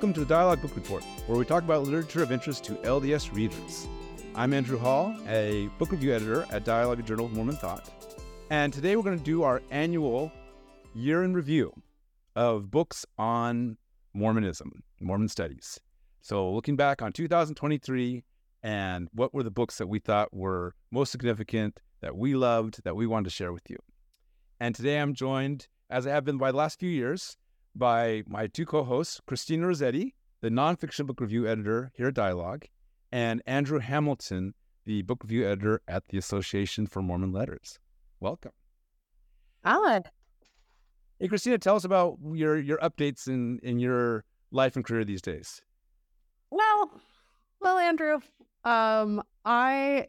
Welcome to the Dialogue Book Report, where we talk about literature of interest to LDS readers. I'm Andrew Hall, a book review editor at Dialogue, a Journal of Mormon Thought. And today we're going to do our annual year in review of books on Mormonism, Mormon studies. So looking back on 2023 and what were the books that we thought were most significant, that we loved, that we wanted to share with you. And today I'm joined, as I have been by the last few years, by my two co-hosts, Christina Rossetti, the nonfiction book review editor here at Dialogue, and Andrew Hamilton, the book review editor at the Association for Mormon Letters. Welcome. Alan. Hey, Christina, tell us about your updates in your life and career these days. Well, Andrew, I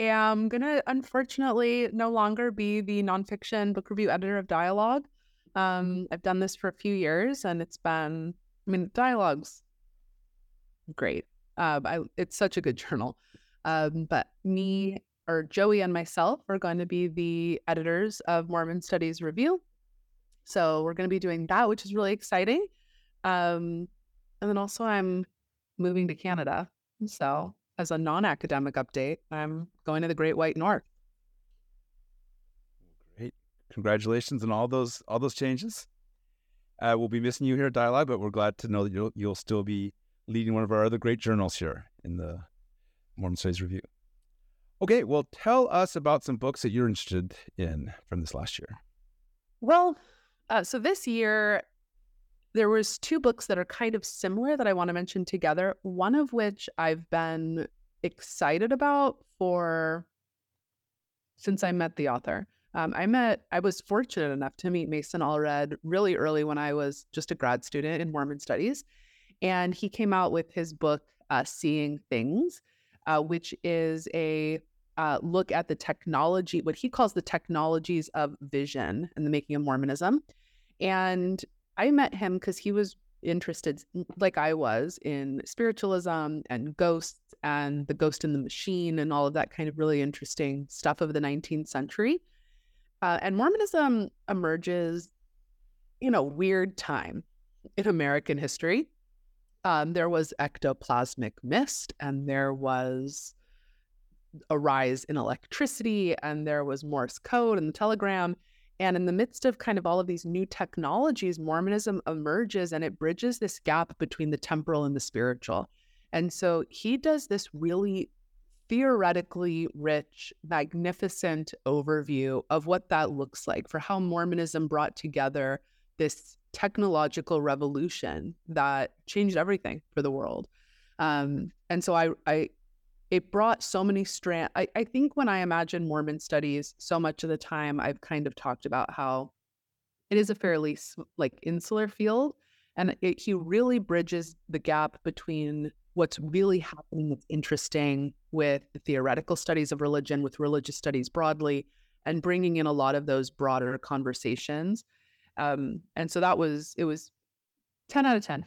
am going to unfortunately no longer be the nonfiction book review editor of Dialogue. I've done this for a few years, and it's been, Dialogue's great. It's such a good journal. But Joey and myself are going to be the editors of Mormon Studies Review. So we're going to be doing that, which is really exciting. And then also I'm moving to Canada. So as a non-academic update, I'm going to the Great White North. Congratulations on all those changes. We'll be missing you here at Dialogue, but we're glad to know that you'll still be leading one of our other great journals here in the Mormon Studies Review. Okay, well, tell us about some books that you're interested in from this last year. Well, so this year, there was two books that are kind of similar that I want to mention together, one of which I've been excited about since I met the author. I was fortunate enough to meet Mason Allred really early when I was just a grad student in Mormon studies. And he came out with his book, Seeing Things, which is a look at the technology, what he calls the technologies of vision and the making of Mormonism. And I met him because he was interested, like I was, in spiritualism and ghosts and the ghost in the machine and all of that kind of really interesting stuff of the 19th century. And Mormonism emerges in a weird time in American history. There was ectoplasmic mist, and there was a rise in electricity, and there was Morse code and the telegram. And in the midst of kind of all of these new technologies, Mormonism emerges, and it bridges this gap between the temporal and the spiritual. And so he does this really theoretically rich, magnificent overview of what that looks like for how Mormonism brought together this technological revolution that changed everything for the world. And so it brought so many strands. I think when I imagine Mormon studies, so much of the time I've kind of talked about how it is a fairly insular field, and he really bridges the gap between what's really happening that's interesting with the theoretical studies of religion, with religious studies broadly, and bringing in a lot of those broader conversations. And so it was 10 out of 10.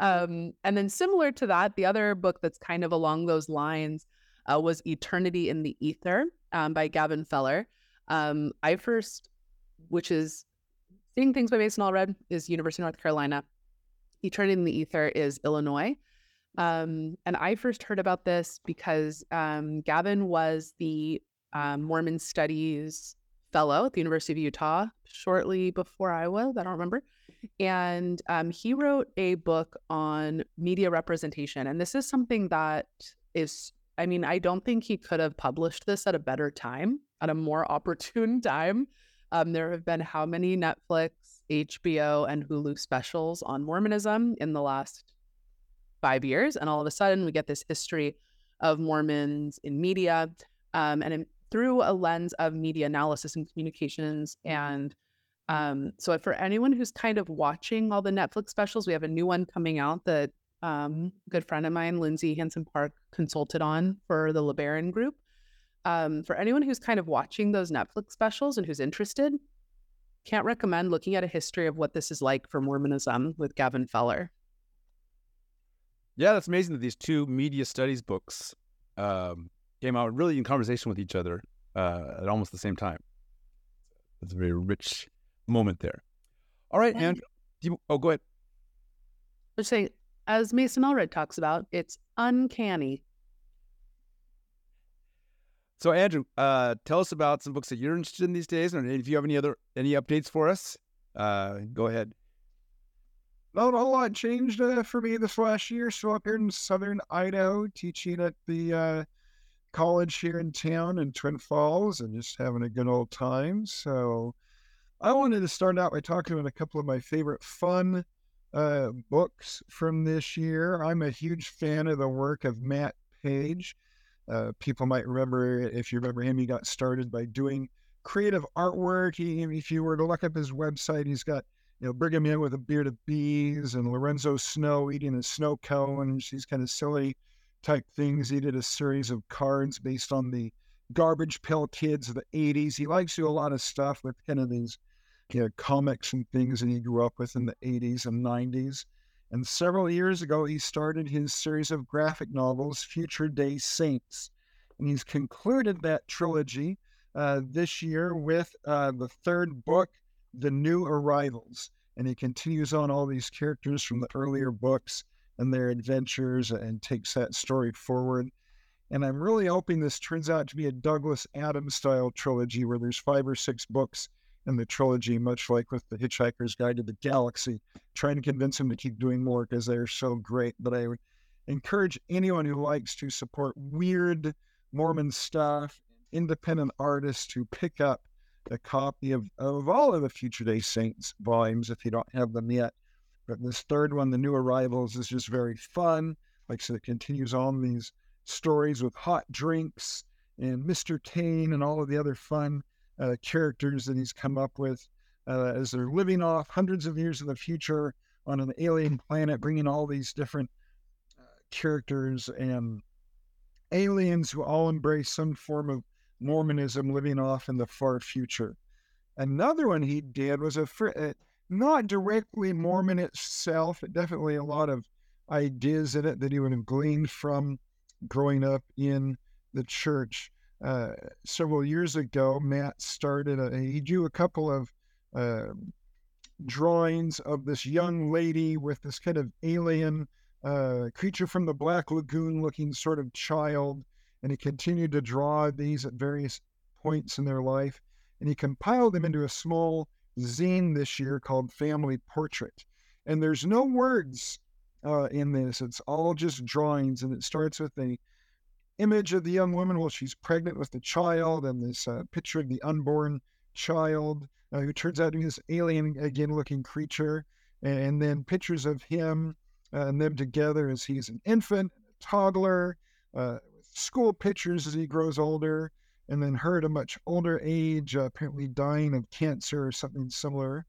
And then similar to that, the other book that's kind of along those lines was Eternity in the Ether by Gavin Feller. Which is Seeing Things by Mason Allred, is University of North Carolina. Eternity in the Ether is Illinois. And I first heard about this because Gavin was the Mormon Studies Fellow at the University of Utah shortly before I was, I don't remember. And he wrote a book on media representation. And this is something that is, I don't think he could have published this at a better time, at a more opportune time. There have been how many Netflix, HBO, and Hulu specials on Mormonism in the last 5 years, and all of a sudden we get this history of Mormons in media, and through a lens of media analysis and communications. And so for anyone who's kind of watching all the Netflix specials, we have a new one coming out that a good friend of mine, Lindsay Hansen Park, consulted on for the LeBaron group. For anyone who's kind of watching those Netflix specials and who's interested, can't recommend looking at a history of what this is like for Mormonism with Gavin Feller. Yeah, that's amazing that these two media studies books came out really in conversation with each other at almost the same time. It's a very rich moment there. All right, Andrew. Go ahead. I was saying, as Mason Allred talks about, it's uncanny. So Andrew, tell us about some books that you're interested in these days, and if you have any updates for us, go ahead. Not a lot changed for me this last year. So up here in southern Idaho, teaching at the college here in town in Twin Falls, and just having a good old time. So I wanted to start out by talking about a couple of my favorite fun books from this year. I'm a huge fan of the work of Matt Page. People might remember, if you remember him, he got started by doing creative artwork. If you were to look up his website, he's got, Brigham Young with a beard of bees and Lorenzo Snow eating a snow cone, these kind of silly type things. He did a series of cards based on the Garbage Pail Kids of the 80s. He likes to do a lot of stuff with kind of these comics and things that he grew up with in the 80s and 90s. And several years ago, he started his series of graphic novels, Future Day Saints. And he's concluded that trilogy this year with the third book, The New Arrivals. And he continues on all these characters from the earlier books and their adventures and takes that story forward. And I'm really hoping this turns out to be a Douglas Adams style trilogy where there's 5 or 6 books in the trilogy, much like with The Hitchhiker's Guide to the Galaxy, trying to convince him to keep doing more because they're so great. But I would encourage anyone who likes to support weird Mormon stuff, independent artists, to pick up a copy of all of the Future Day Saints volumes if you don't have them yet. But this third one, The New Arrivals, is just very fun. Like I said, it continues on these stories with hot drinks and Mr. Kane and all of the other fun characters that he's come up with as they're living off hundreds of years in the future on an alien planet, bringing all these different characters and aliens who all embrace some form of Mormonism living off in the far future. Another one he did was not directly Mormon itself, but definitely a lot of ideas in it that he would have gleaned from growing up in the church. Several years ago, Matt started, he drew a couple of drawings of this young lady with this kind of alien creature from the Black Lagoon looking sort of child, and he continued to draw these at various points in their life, and he compiled them into a small zine this year called Family Portrait. And there's no words in this, it's all just drawings, and it starts with a image of the young woman while she's pregnant with the child, and this picture of the unborn child who turns out to be this alien again looking creature, and then pictures of him and them together as he's an infant, a toddler, school pictures as he grows older, and then her at a much older age, apparently dying of cancer or something similar.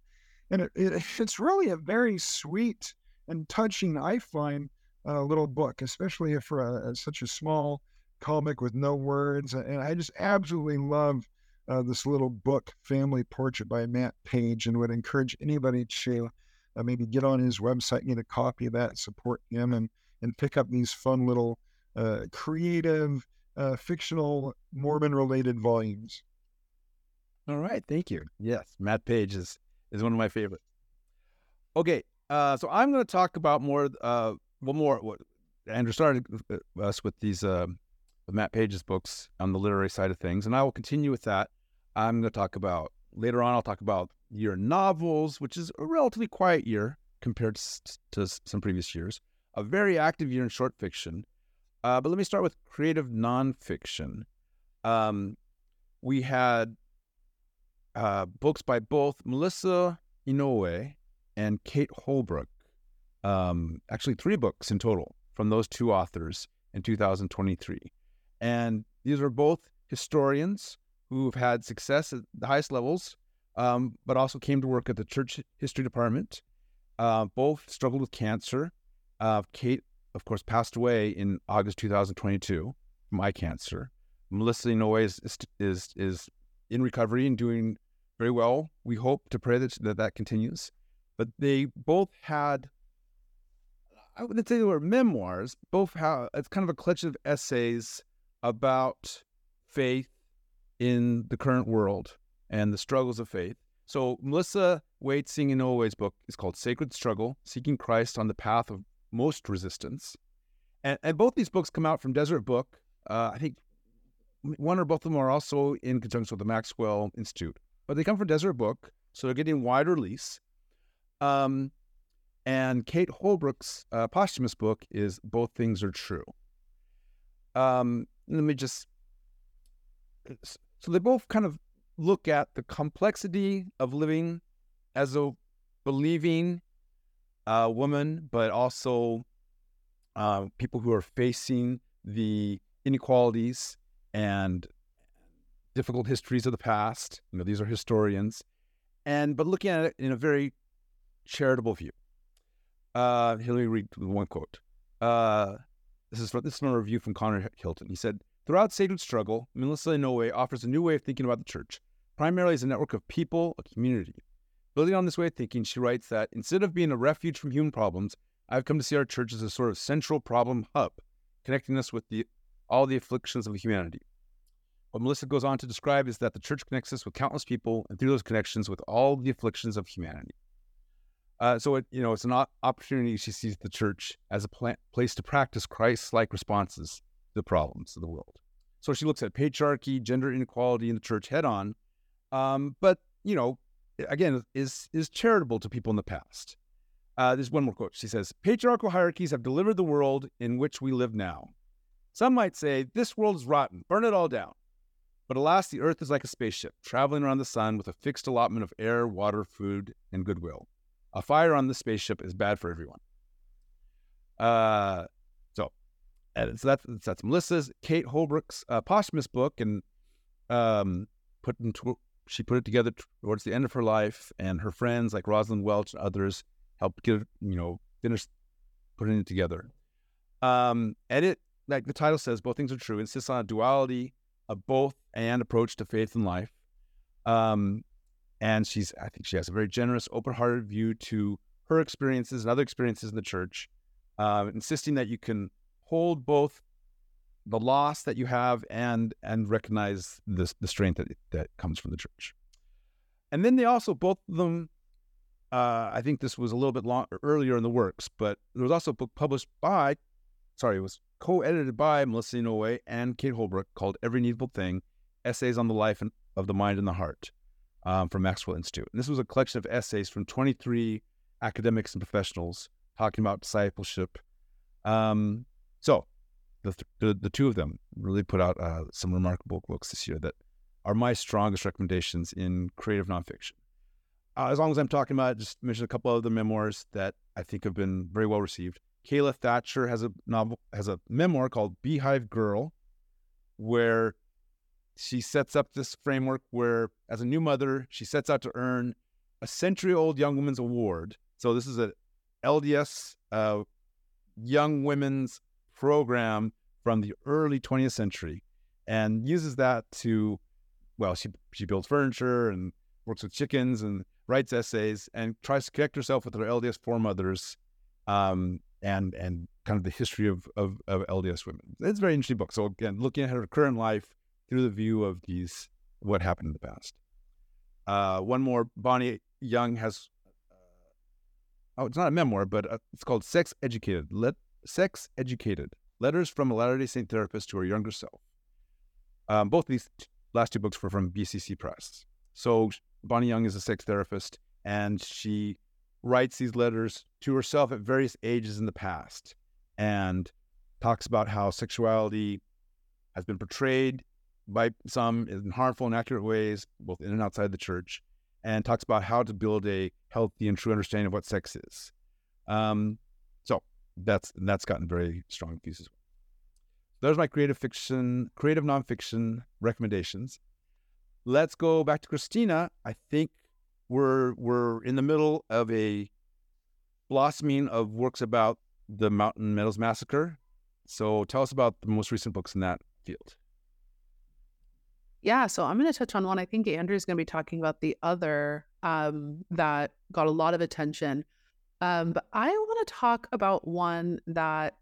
And it's really a very sweet and touching, I find, little book, especially for such a small comic with no words. And I just absolutely love this little book, Family Portrait by Matt Page, and would encourage anybody to maybe get on his website and get a copy of that, support him, and pick up these fun little creative, fictional, Mormon-related volumes. All right, thank you. Yes, Matt Page is one of my favorites. Okay, so I'm going to talk about what Andrew started us with these Matt Page's books on the literary side of things, and I will continue with that. I'm going to talk about later on. I'll talk about year novels, which is a relatively quiet year compared to some previous years. A very active year in short fiction, but let me start with creative nonfiction. We had books by both Melissa Inoue and Kate Holbrook. Actually 3 books in total from those 2 authors in 2023. And these are both historians who have had success at the highest levels, but also came to work at the church history department. Both struggled with cancer. Kate, of course, passed away in August 2022 from eye cancer. Melissa Inoue is in recovery and doing very well. We hope to pray that continues. But they both had, I wouldn't say they were memoirs, both have, it's kind of a collection of essays about faith in the current world and the struggles of faith. So Melissa Inoue Inoue's book is called Sacred Struggle, Seeking Christ on the Path of most resistance. And both these books come out from Deseret Book. I think one or both of them are also in conjunction with the Maxwell Institute. But they come from Deseret Book, so they're getting wide release. And Kate Holbrook's posthumous book is Both Things Are True. So they both kind of look at the complexity of living as a believing woman, but also people who are facing the inequalities and difficult histories of the past. You know, these are historians, but looking at it in a very charitable view. Here, let me read one quote. This is from a review from Connor Hilton. He said, "Throughout Sacred Struggle, Melissa Inouye offers a new way of thinking about the church, primarily as a network of people, a community. Building on this way of thinking, she writes that instead of being a refuge from human problems, I've come to see our church as a sort of central problem hub, connecting us with all the afflictions of humanity. What Melissa goes on to describe is that the church connects us with countless people, and through those connections with all the afflictions of humanity." So it's an opportunity. She sees the church as a place to practice Christ-like responses the problems of the world. So she looks at patriarchy, gender inequality in the church head on, but again, is charitable to people in the past. There's one more quote. She says, "Patriarchal hierarchies have delivered the world in which we live now. Some might say, this world is rotten, burn it all down. But alas, the earth is like a spaceship, traveling around the sun with a fixed allotment of air, water, food, and goodwill. A fire on the spaceship is bad for everyone." So that's Melissa's. Kate Holbrook's posthumous book, and she put it together towards the end of her life, and her friends like Rosalind Welch and others helped finish putting it together. Like the title says, Both Things Are True, insists on a duality of both and approach to faith and life. And I think she has a very generous, open-hearted view to her experiences and other experiences in the church, insisting that you can hold both the loss that you have and recognize the strength that comes from the church. And then they also, both of them, I think this was a little bit earlier in the works, but there was also a book it was co-edited by Melissa Inouye and Kate Holbrook called Every Needful Thing, Essays on the Life of the Mind and the Heart, from Maxwell Institute. And this was a collection of essays from 23 academics and professionals talking about discipleship. So the two of them really put out some remarkable books this year that are my strongest recommendations in creative nonfiction. As long as I'm talking about it, just mention a couple of the memoirs that I think have been very well received. Kayla Thatcher has a memoir called Beehive Girl, where she sets up this framework where, as a new mother, she sets out to earn a century-old young woman's award. So this is a LDS young women's program from the early 20th century, and uses that to, she builds furniture and works with chickens and writes essays and tries to connect herself with her LDS foremothers and kind of the history of LDS women. It's a very interesting book. So again, looking at her current life through the view of what happened in the past. One more, Bonnie Young has, it's not a memoir, but it's called Sex Educated, Letters from a Latter-day Saint Therapist to Her Younger Self. Both these last two books were from BCC Press. So Bonnie Young is a sex therapist, and she writes these letters to herself at various ages in the past, and talks about how sexuality has been portrayed by some in harmful and inaccurate ways, both in and outside the church, and talks about how to build a healthy and true understanding of what sex is. That's gotten very strong views as well. There's my creative nonfiction recommendations. Let's go back to Christina. I think we're in the middle of a blossoming of works about the Mountain Meadows Massacre. So tell us about the most recent books in that field. Yeah, so I'm going to touch on one. I think Andrew's going to be talking about the other that got a lot of attention. But I want to talk about one that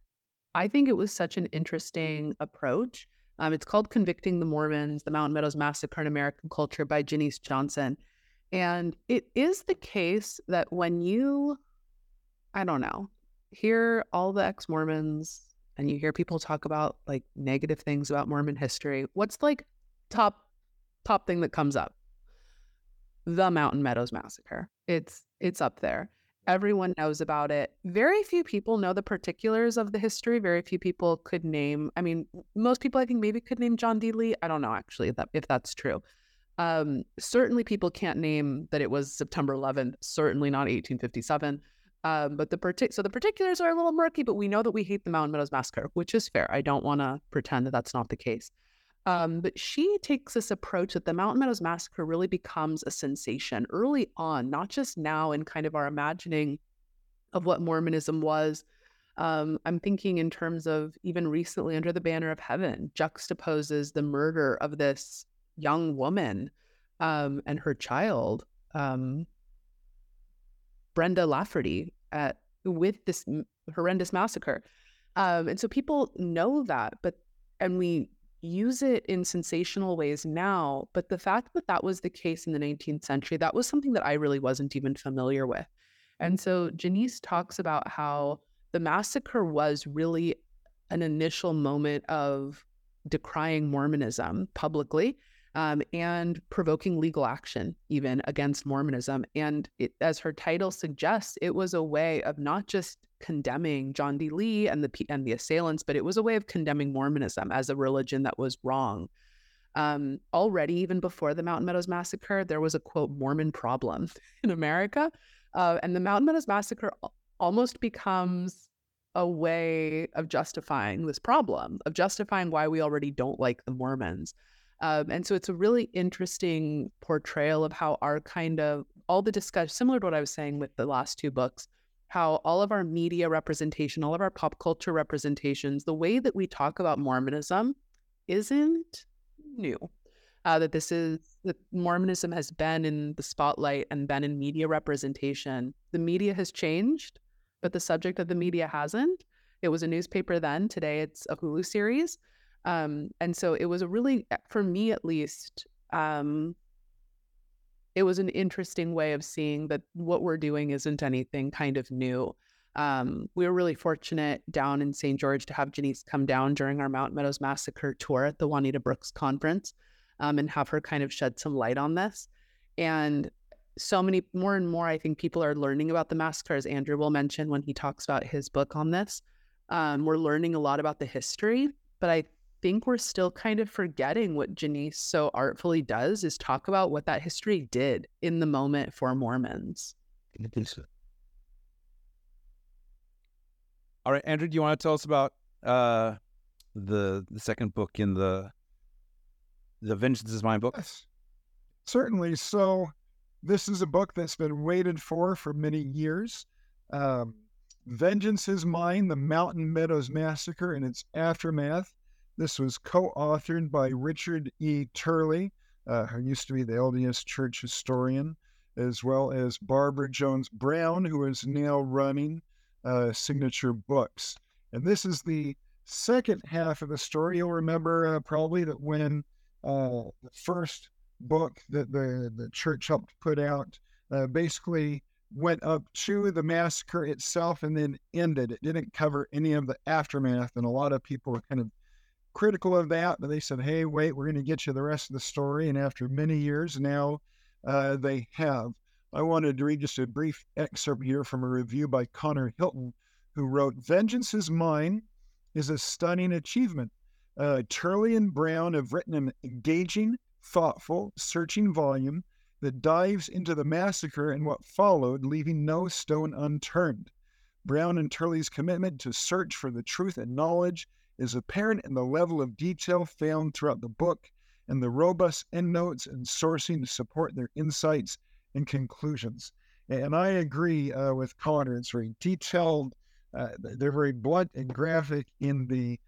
I think it was such an interesting approach. It's called Convicting the Mormons, the Mountain Meadows Massacre in American Culture by Janice Johnson. And it is the case that when you, I don't know, hear all the ex-Mormons and you hear people talk about like negative things about Mormon history, what's like top thing that comes up? The Mountain Meadows Massacre. It's up there. Everyone knows about it. Very few people know the particulars of the history. Very few people could name, I mean, most people I think maybe could name John D. Lee. I don't know actually if that's true. Certainly people can't name that it was September 11th, certainly not 1857. But the particulars are a little murky, but we know that we hate the Mountain Meadows Massacre, which is fair. I don't want to pretend that that's not the case. But she takes this approach that the Mountain Meadows Massacre really becomes a sensation early on, not just now in kind of our imagining of what Mormonism was. I'm thinking in terms of even recently Under the Banner of Heaven juxtaposes the murder of this young woman and her child, Brenda Lafferty, with this horrendous massacre. And so people know that, and we use it in sensational ways now, but the fact that that was the case in the 19th century, that was something that I really wasn't even familiar with. And so Janice talks about how the massacre was really an initial moment of decrying Mormonism publicly, and provoking legal action even against Mormonism. And it, as her title suggests, it was a way of not just condemning John D. Lee and the assailants, but it was a way of condemning Mormonism as a religion that was wrong. Already, even before the Mountain Meadows Massacre, there was a, quote, Mormon problem in America. And the Mountain Meadows Massacre almost becomes a way of justifying this problem, of justifying why we already don't like the Mormons. And so it's a really interesting portrayal of how our kind of, all the discussion, similar to what I was saying with the last two books, how all of our media representation, all of our pop culture representations, the way that we talk about Mormonism isn't new. That Mormonism has been in the spotlight and been in media representation. The media has changed, but the subject of the media hasn't. It was a newspaper then. Today it's a Hulu series. And so it was a really, for me at least, it was an interesting way of seeing that what we're doing isn't anything kind of new. We were really fortunate down in St. George to have Janice come down during our Mountain Meadows Massacre tour at the Juanita Brooks Conference, and have her kind of shed some light on this. And so many more and more, I think people are learning about the massacre, as Andrew will mention when he talks about his book on this. We're learning a lot about the history, but I think we're still kind of forgetting what Janice so artfully does is talk about what that history did in the moment for Mormons. All right, Andrew, do you want to tell us about the second book in the Vengeance Is Mine book? Certainly. So this is a book that's been waited for many years. Vengeance Is Mine, The Mountain Meadows Massacre and Its Aftermath. This was co-authored by Richard E. Turley, who used to be the LDS church historian, as well as Barbara Jones Brown, who is now running Signature Books. And this is the second half of the story. You'll remember probably that when the first book that the church helped put out basically went up to the massacre itself and then ended. It didn't cover any of the aftermath, and a lot of people were kind of critical of that, but they said, hey, wait, we're going to get you the rest of the story. And after many years now, they have. I wanted to read just a brief excerpt here from a review by Connor Hilton, who wrote, Vengeance Is Mine is a stunning achievement. Turley and Brown have written an engaging, thoughtful, searching volume that dives into the massacre and what followed, leaving no stone unturned. Brown and Turley's commitment to search for the truth and knowledge is apparent in the level of detail found throughout the book and the robust endnotes and sourcing to support their insights and conclusions. And I agree with Connor. It's very detailed. They're very blunt and graphic in the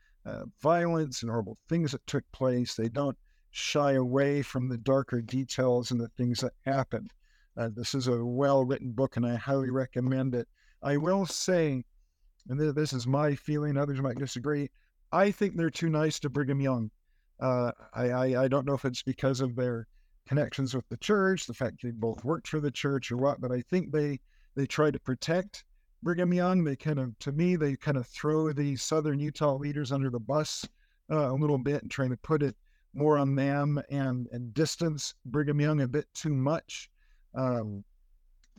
violence and horrible things that took place. They don't shy away from the darker details and the things that happened. This is a well-written book, and I highly recommend it. I will say, and this is my feeling, others might disagree, I think they're too nice to Brigham Young. I don't know if it's because of their connections with the church, the fact they both worked for the church or what, but I think they try to protect Brigham Young. They kind of, to me, they kind of throw the Southern Utah leaders under the bus a little bit and trying to put it more on them and distance Brigham Young a bit too much.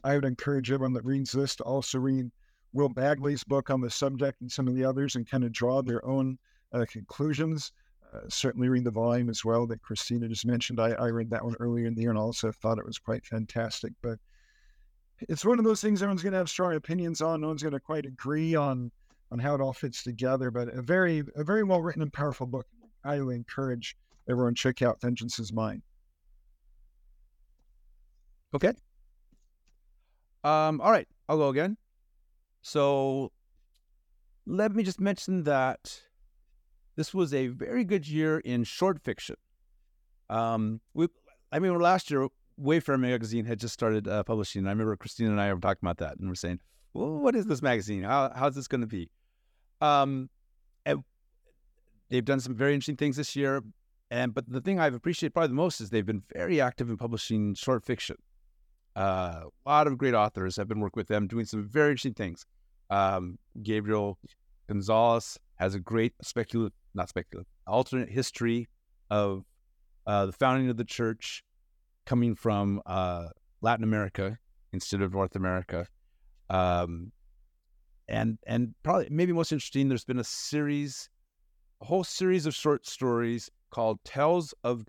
I would encourage everyone that reads this to also read Will Bagley's book on the subject and some of the others and kind of draw their own conclusions. Certainly read the volume as well that Christina just mentioned. I read that one earlier in the year and also thought it was quite fantastic. But it's one of those things everyone's going to have strong opinions on. No one's going to quite agree on how it all fits together. But a very well-written and powerful book. I highly encourage everyone to check out Vengeance is Mine. Okay. All right, I'll go again. So let me just mention that this was a very good year in short fiction. Last year, Wayfair magazine had just started publishing. I remember Christina and I were talking about that, and we're saying, well, what is this magazine? How's this going to be? And they've done some very interesting things this year. But the thing I've appreciated probably the most is they've been very active in publishing short fiction. A lot of great authors have been working with them, doing some very interesting things. Gabriel Gonzalez has a great alternate history of the founding of the church coming from Latin America instead of North America. And probably maybe most interesting, there's been a whole series of short stories called Tales of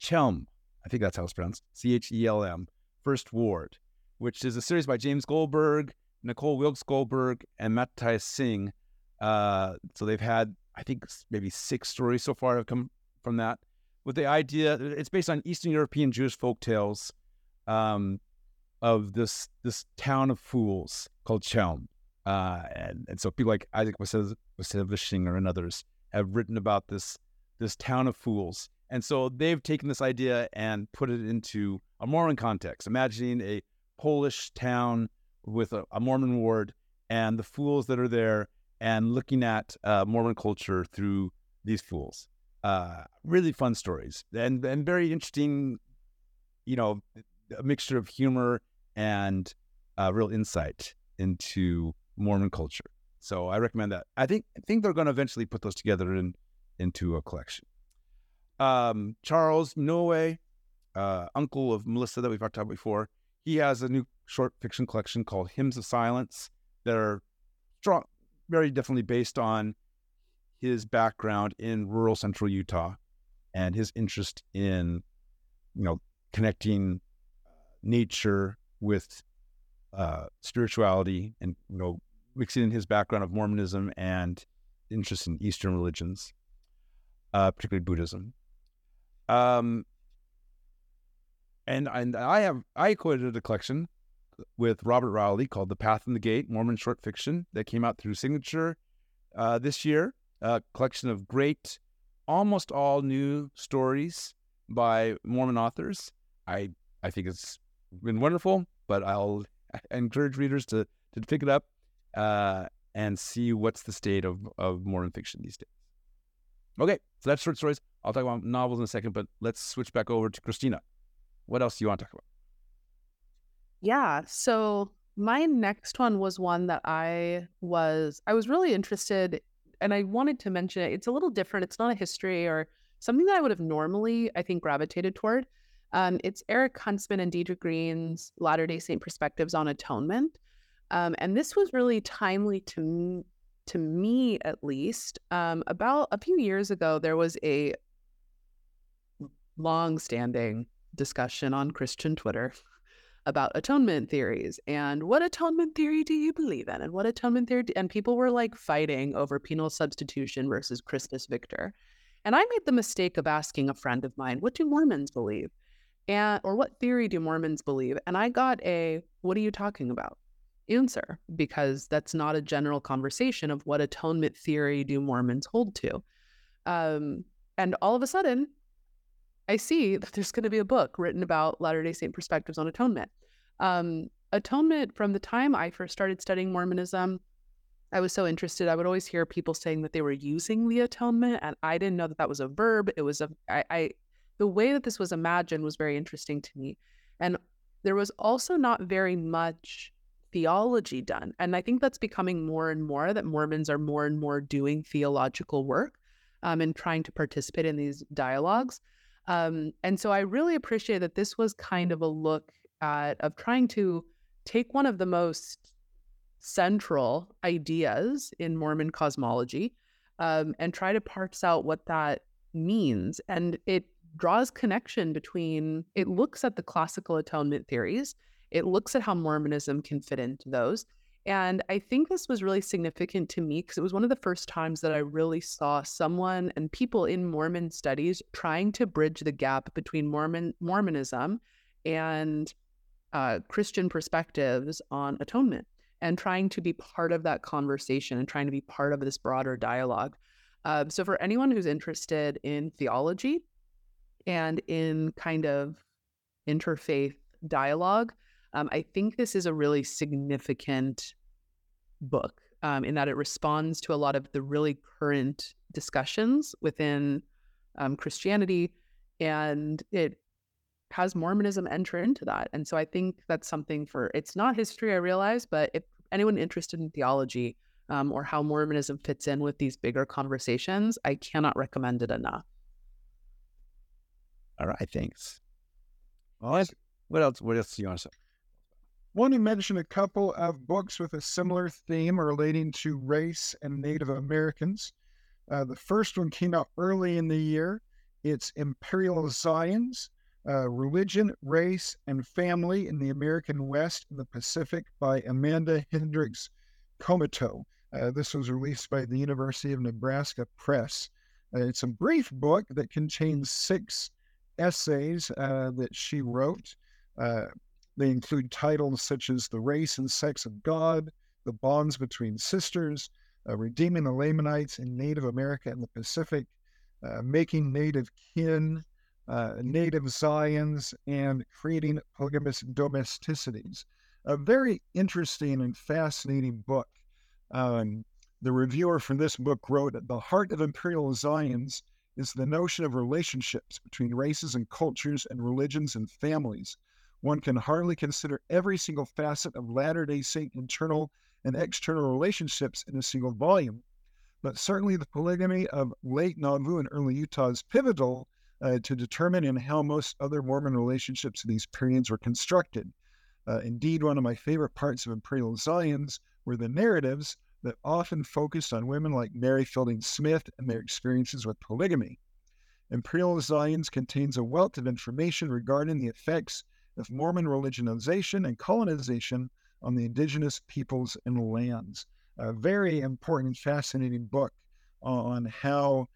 Chelm. I think that's how it's pronounced. Chelm. First Ward, which is a series by James Goldberg, Nicole Wilkes Goldberg, and Matthias Singh. So they've had, I think, maybe 6 stories so far have come from that. With the idea, it's based on Eastern European Jewish folk tales of this town of fools called Chelm. And so people like Isaac Bashevishinger and others have written about this town of fools. And so they've taken this idea and put it into a Mormon context, imagining a Polish town with a Mormon ward and the fools that are there and looking at Mormon culture through these fools. Really fun stories and very interesting, a mixture of humor and real insight into Mormon culture. So I recommend that. I think they're going to eventually put those together into a collection. Charles Noe, uncle of Melissa that we've talked about before, he has a new short fiction collection called Hymns of Silence that are strong, very definitely based on his background in rural central Utah and his interest in, connecting nature with spirituality and, mixing in his background of Mormonism and interest in Eastern religions, particularly Buddhism. And I co-edited a collection with Robert Rowley called The Path and the Gate, Mormon Short Fiction, that came out through Signature this year. A collection of great, almost all new stories by Mormon authors. I think it's been wonderful, but I'll encourage readers to pick it up and see what's the state of Mormon fiction these days. Okay, so that's short stories. I'll talk about novels in a second, but let's switch back over to Christina. What else do you want to talk about? Yeah, so my next one was one that I was really interested, and I wanted to mention it. It's a little different. It's not a history or something that I would have normally, I think, gravitated toward. It's Eric Huntsman and Deidre Green's Latter-day Saint Perspectives on Atonement. And this was really timely to me at least. About a few years ago, there was a long-standing discussion on Christian Twitter about atonement theories and what atonement theory do you believe in and what atonement theory, and people were like fighting over penal substitution versus Christus Victor. And I made the mistake of asking a friend of mine, what do Mormons believe? Or what theory do Mormons believe? And I got a, what are you talking about? Answer, because that's not a general conversation of what atonement theory do Mormons hold to. And all of a sudden, I see that there's going to be a book written about Latter-day Saint perspectives on atonement. Atonement, from the time I first started studying Mormonism, I was so interested. I would always hear people saying that they were using the atonement, and I didn't know that was a verb. It was the way that this was imagined was very interesting to me. And there was also not very much theology done. And I think that's becoming more and more, that Mormons are more and more doing theological work and trying to participate in these dialogues. And so I really appreciate that this was kind of a look at of trying to take one of the most central ideas in Mormon cosmology and try to parse out what that means. And it draws connection between, it looks at the classical atonement theories, it looks at how Mormonism can fit into those. And I think this was really significant to me because it was one of the first times that I really saw someone and people in Mormon studies trying to bridge the gap between Mormonism and Christian perspectives on atonement, and trying to be part of that conversation and trying to be part of this broader dialogue. So for anyone who's interested in theology and in kind of interfaith dialogue, I think this is a really significant book in that it responds to a lot of the really current discussions within Christianity, and it has Mormonism enter into that. And so I think that's something for, it's not history, I realize, but if anyone interested in theology or how Mormonism fits in with these bigger conversations, I cannot recommend it enough. All right, thanks. Well, what else do you want to say? Want to mention a couple of books with a similar theme relating to race and Native Americans. The first one came out early in the year. It's Imperial Zions, Religion, Race, and Family in the American West and the Pacific by Amanda Hendricks Comito. This was released by the University of Nebraska Press. It's a brief book that contains 6 essays that she wrote. They include titles such as The Race and Sex of God, The Bonds Between Sisters, Redeeming the Lamanites in Native America and the Pacific, Making Native Kin, Native Zions, and Creating Polygamous Domesticities. A very interesting and fascinating book. The reviewer for this book wrote, "At the heart of Imperial Zions is the notion of relationships between races and cultures and religions and families. One can hardly consider every single facet of Latter-day Saint internal and external relationships in a single volume, but certainly the polygamy of late Nauvoo and early Utah is pivotal to determine in how most other Mormon relationships in these periods were constructed. Indeed, one of my favorite parts of Imperial Zions were the narratives that often focused on women like Mary Fielding Smith and their experiences with polygamy. Imperial Zions contains a wealth of information regarding the effects of Mormon religionization and colonization on the indigenous peoples and lands." A very important, fascinating book on how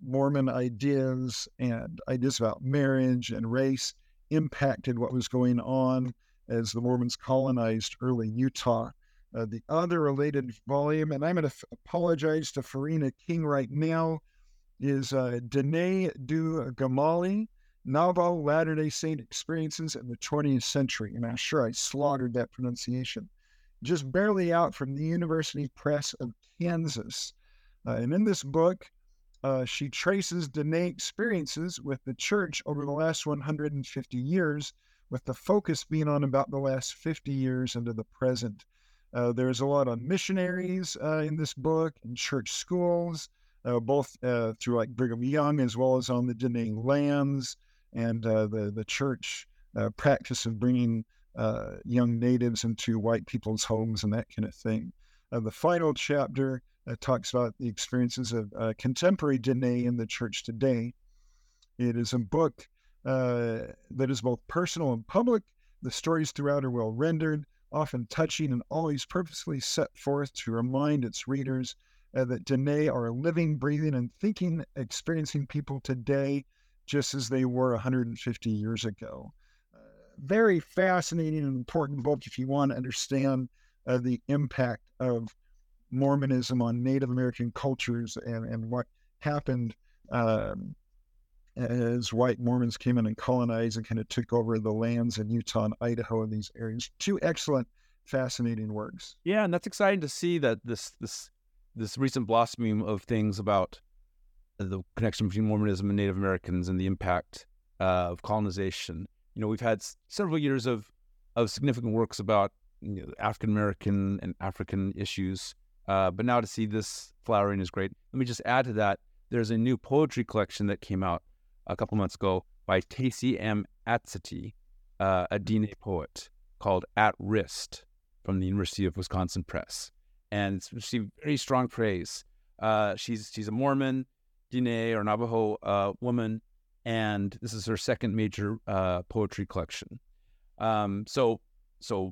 Mormon ideas and ideas about marriage and race impacted what was going on as the Mormons colonized early Utah. The other related volume, and I'm going to apologize to Farina King right now, is Dene Du Gamali, Nauvoo Latter-day Saint Experiences in the 20th Century. And I'm sure I slaughtered that pronunciation. Just barely out from the University Press of Kansas. And in this book, she traces Dene experiences with the church over the last 150 years, with the focus being on about the last 50 years into the present. There's a lot on missionaries in this book and church schools, both through like Brigham Young as well as on the Dene lands, and the church practice of bringing young natives into white people's homes and that kind of thing. The final chapter talks about the experiences of contemporary Dene in the church today. It is a book that is both personal and public. The stories throughout are well rendered, often touching, and always purposely set forth to remind its readers that Dene are living, breathing, and thinking, experiencing people today just as they were 150 years ago. Very fascinating and important book if you want to understand the impact of Mormonism on Native American cultures and what happened as white Mormons came in and colonized and kind of took over the lands in Utah and Idaho and these areas. 2 excellent, fascinating works. Yeah, and that's exciting to see that this recent blossoming of things about the connection between Mormonism and Native Americans and the impact of colonization. You know, we've had several years of significant works about African American and African issues. But now to see this flowering is great. Let me just add to that. There's a new poetry collection that came out a couple months ago by Tacey M. Atsiti, a Diné poet, called At Rist from the University of Wisconsin Press. And it's received very strong praise. She's a Mormon, Diné or Navajo woman, and this is her second major poetry collection. So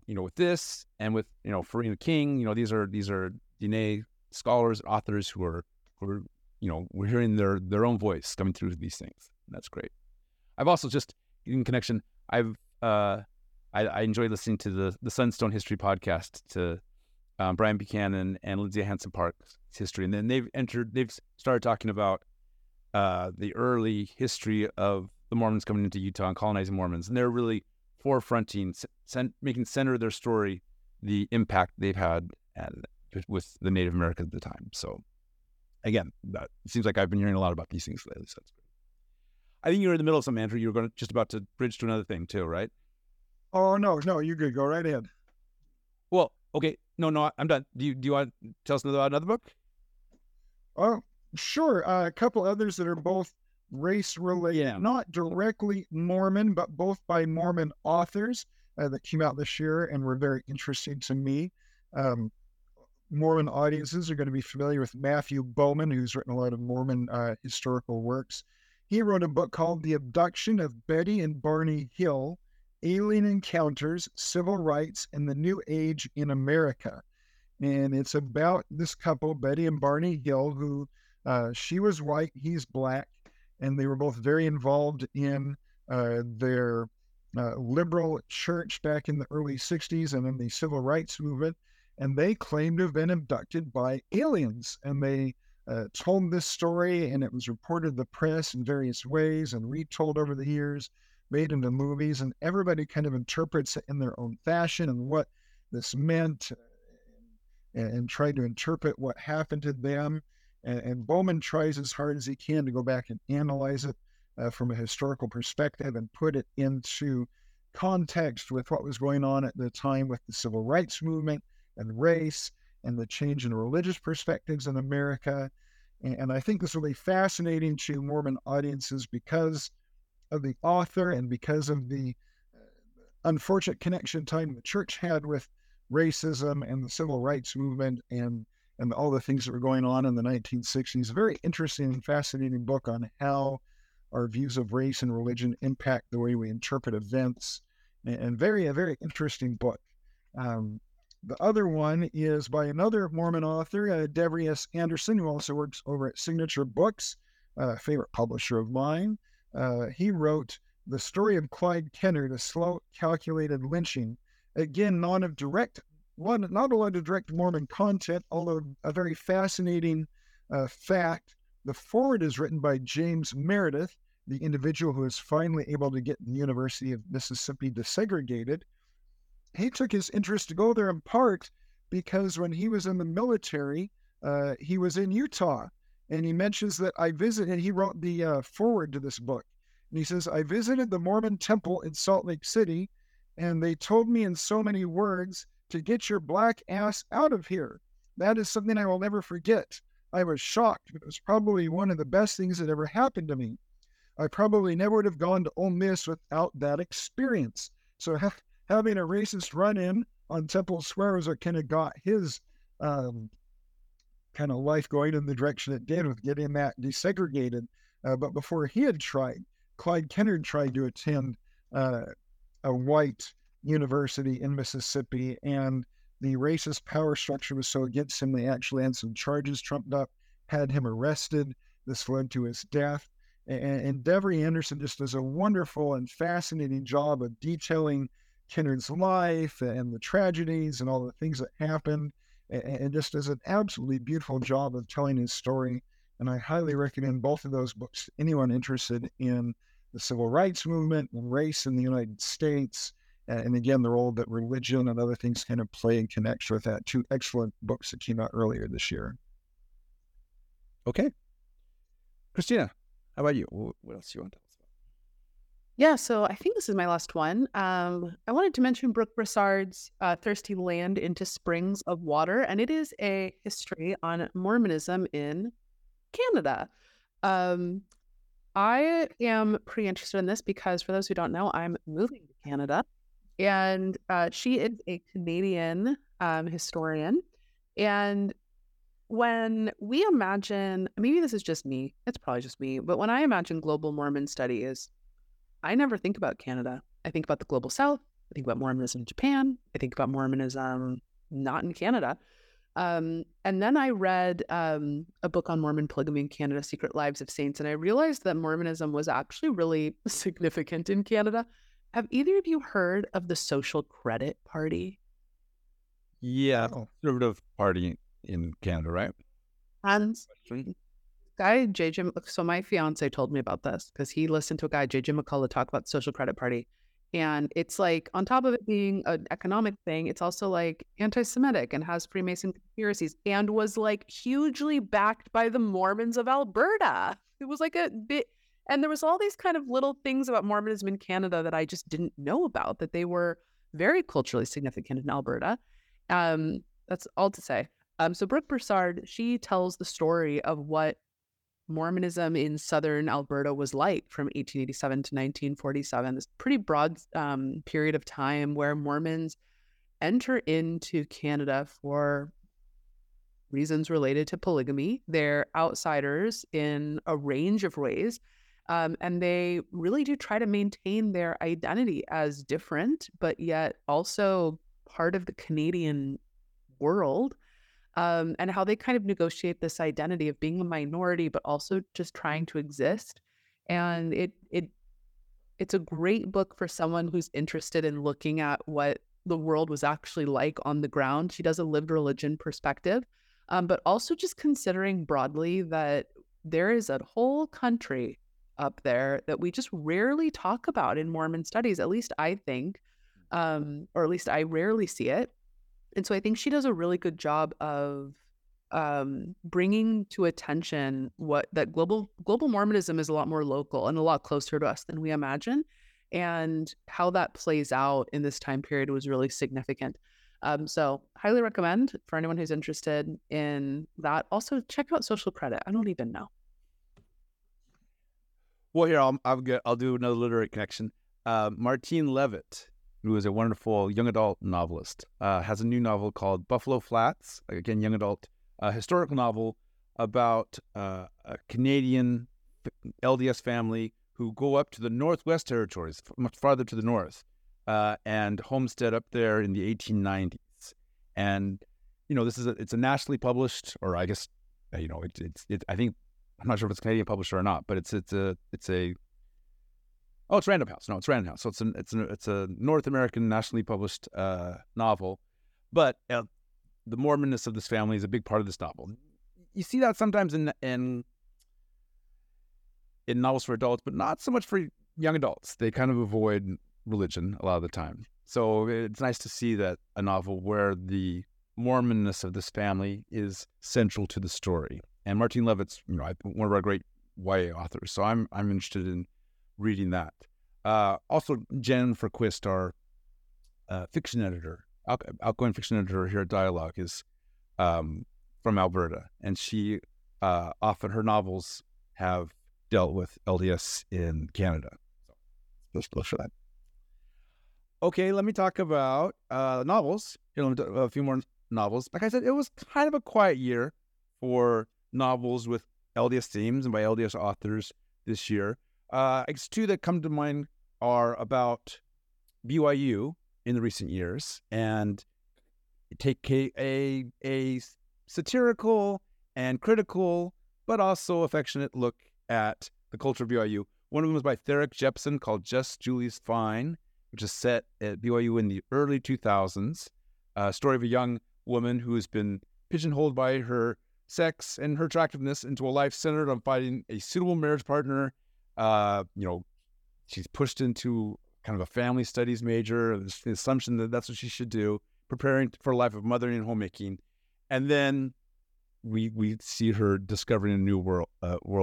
with this and with Farina King, these are Diné scholars and authors who are we're hearing their own voice coming through these things. That's great. I've also just in connection, I enjoy listening to the Sunstone History podcast to Brian Buchanan and Lydia Hanson Park's history, and then they've started talking about the early history of the Mormons coming into Utah and colonizing Mormons, and they're really forefronting, making center of their story the impact they've had and with the Native Americans at the time. So again, that seems like I've been hearing a lot about these things lately. So that's great. I think you were in the middle of something, Andrew. You were just about to bridge to another thing too, right? Oh no, you could go right ahead. Well, okay, no, I'm done. Do you want to tell us about another book? Oh, sure. A couple others that are both race-related, not directly Mormon, but both by Mormon authors that came out this year and were very interesting to me. Mormon audiences are going to be familiar with Matthew Bowman, who's written a lot of Mormon historical works. He wrote a book called The Abduction of Betty and Barney Hill, Alien Encounters, Civil Rights, and the New Age in America. And it's about this couple, Betty and Barney Hill, who she was white, he's black, and they were both very involved in their liberal church back in the early 60s and in the civil rights movement. And they claimed to have been abducted by aliens. And they told this story, and it was reported to the press in various ways and retold over the years, made into movies, and everybody kind of interprets it in their own fashion and what this meant and tried to interpret what happened to them. And Bowman tries as hard as he can to go back and analyze it from a historical perspective and put it into context with what was going on at the time with the civil rights movement and race and the change in religious perspectives in America. And I think this will be fascinating to Mormon audiences because of the author and because of the unfortunate connection time the church had with racism and the civil rights movement and all the things that were going on in the 1960s. A very interesting and fascinating book on how our views of race and religion impact the way we interpret events, and a very interesting book. The other one is by another Mormon author, Devery S. Anderson, who also works over at Signature Books, a favorite publisher of mine. He wrote The Story of Clyde Kennard, A Slow Calculated Lynching. Again, not a lot of direct Mormon content, although a very fascinating fact. The foreword is written by James Meredith, the individual who was finally able to get the University of Mississippi desegregated. He took his interest to go there in part because when he was in the military, he was in Utah. And he mentions that he wrote the foreword to this book. And he says, I visited the Mormon temple in Salt Lake City, and they told me in so many words to get your black ass out of here. That is something I will never forget. I was shocked, but it was probably one of the best things that ever happened to me. I probably never would have gone to Ole Miss without that experience. So having a racist run-in on Temple Square was what kind of got his kind of life going in the direction it did with getting that desegregated. But before he had tried, Clyde Kennard tried to attend a white university in Mississippi, and the racist power structure was so against him, they actually had some charges trumped up, had him arrested. This led to his death. And Devery Anderson just does a wonderful and fascinating job of detailing Kennard's life and the tragedies and all the things that happened. And just does an absolutely beautiful job of telling his story. And I highly recommend both of those books to anyone interested in the civil rights movement and race in the United States. And again, the role that religion and other things kind of play in connection with that. Two excellent books that came out earlier this year. Okay. Christina, how about you? What else do you want to tell us about? Yeah, so I think this is my last one. I wanted to mention Brooke Broussard's Thirsty Land into Springs of Water, and it is a history on Mormonism in Canada. I am pretty interested in this because, for those who don't know, I'm moving to Canada, and she is a Canadian historian. And when we imagine, maybe this is just me, it's probably just me, but when I imagine global Mormon studies, I never think about Canada. I think about the global South. I think about Mormonism in Japan. I think about Mormonism not in Canada. And then I read a book on Mormon polygamy in Canada, Secret Lives of Saints, and I realized that Mormonism was actually really significant in Canada. Have either of you heard of the Social Credit Party? Yeah, conservative party in Canada, right? And guy JJ, so my fiance told me about this because he listened to a guy, JJ McCullough, talk about the Social Credit Party. And it's like, on top of it being an economic thing, it's also like anti-Semitic and has Freemason conspiracies and was like hugely backed by the Mormons of Alberta. It was like a bit, and there was all these kind of little things about Mormonism in Canada that I just didn't know about, that they were very culturally significant in Alberta. That's all to say. So Brooke Broussard, she tells the story of what Mormonism in southern Alberta was like from 1887 to 1947, this pretty broad period of time where Mormons enter into Canada for reasons related to polygamy. They're outsiders in a range of ways, and they really do try to maintain their identity as different, but yet also part of the Canadian world. And how they kind of negotiate this identity of being a minority, but also just trying to exist. And it's a great book for someone who's interested in looking at what the world was actually like on the ground. She does a lived religion perspective, but also just considering broadly that there is a whole country up there that we just rarely talk about in Mormon studies, at least I think, or at least I rarely see it. And so I think she does a really good job of bringing to attention that global Mormonism is a lot more local and a lot closer to us than we imagine, and how that plays out in this time period was really significant. So highly recommend for anyone who's interested in that. Also check out Social Credit. I don't even know. Well, here I'll do another literary connection. Martine Levitt, who is a wonderful young adult novelist, has a new novel called Buffalo Flats, again, young adult, a historical novel about a Canadian LDS family who go up to the Northwest Territories, much farther to the north, and homestead up there in the 1890s. And, you know, it's a nationally published, or I guess, you know, I think, I'm not sure if it's a Canadian publisher or not, but it's a oh, it's Random House. No, it's Random House. So it's a North American nationally published novel, but the Mormonness of this family is a big part of this novel. You see that sometimes in novels for adults, but not so much for young adults. They kind of avoid religion a lot of the time. So it's nice to see that a novel where the Mormonness of this family is central to the story. And Martine Levitt's, you know, one of our great YA authors. So I'm interested in reading that. Also, Jen Forquist, our fiction editor, outgoing fiction editor here at Dialogue, is from Alberta, and she often her novels have dealt with LDS in Canada. So let's look for that. Okay, let me talk about novels. You know, a few more novels. Like I said, it was kind of a quiet year for novels with LDS themes and by LDS authors this year. Two that come to mind are about BYU in the recent years, and take a satirical and critical, but also affectionate look at the culture of BYU. One of them was by Theric Jepson called Just Julie's Fine, which is set at BYU in the early 2000s. A story of a young woman who has been pigeonholed by her sex and her attractiveness into a life centered on finding a suitable marriage partner. You know, she's pushed into kind of a family studies major, the assumption that that's what she should do, preparing for a life of mothering and homemaking. And then we see her discovering a new world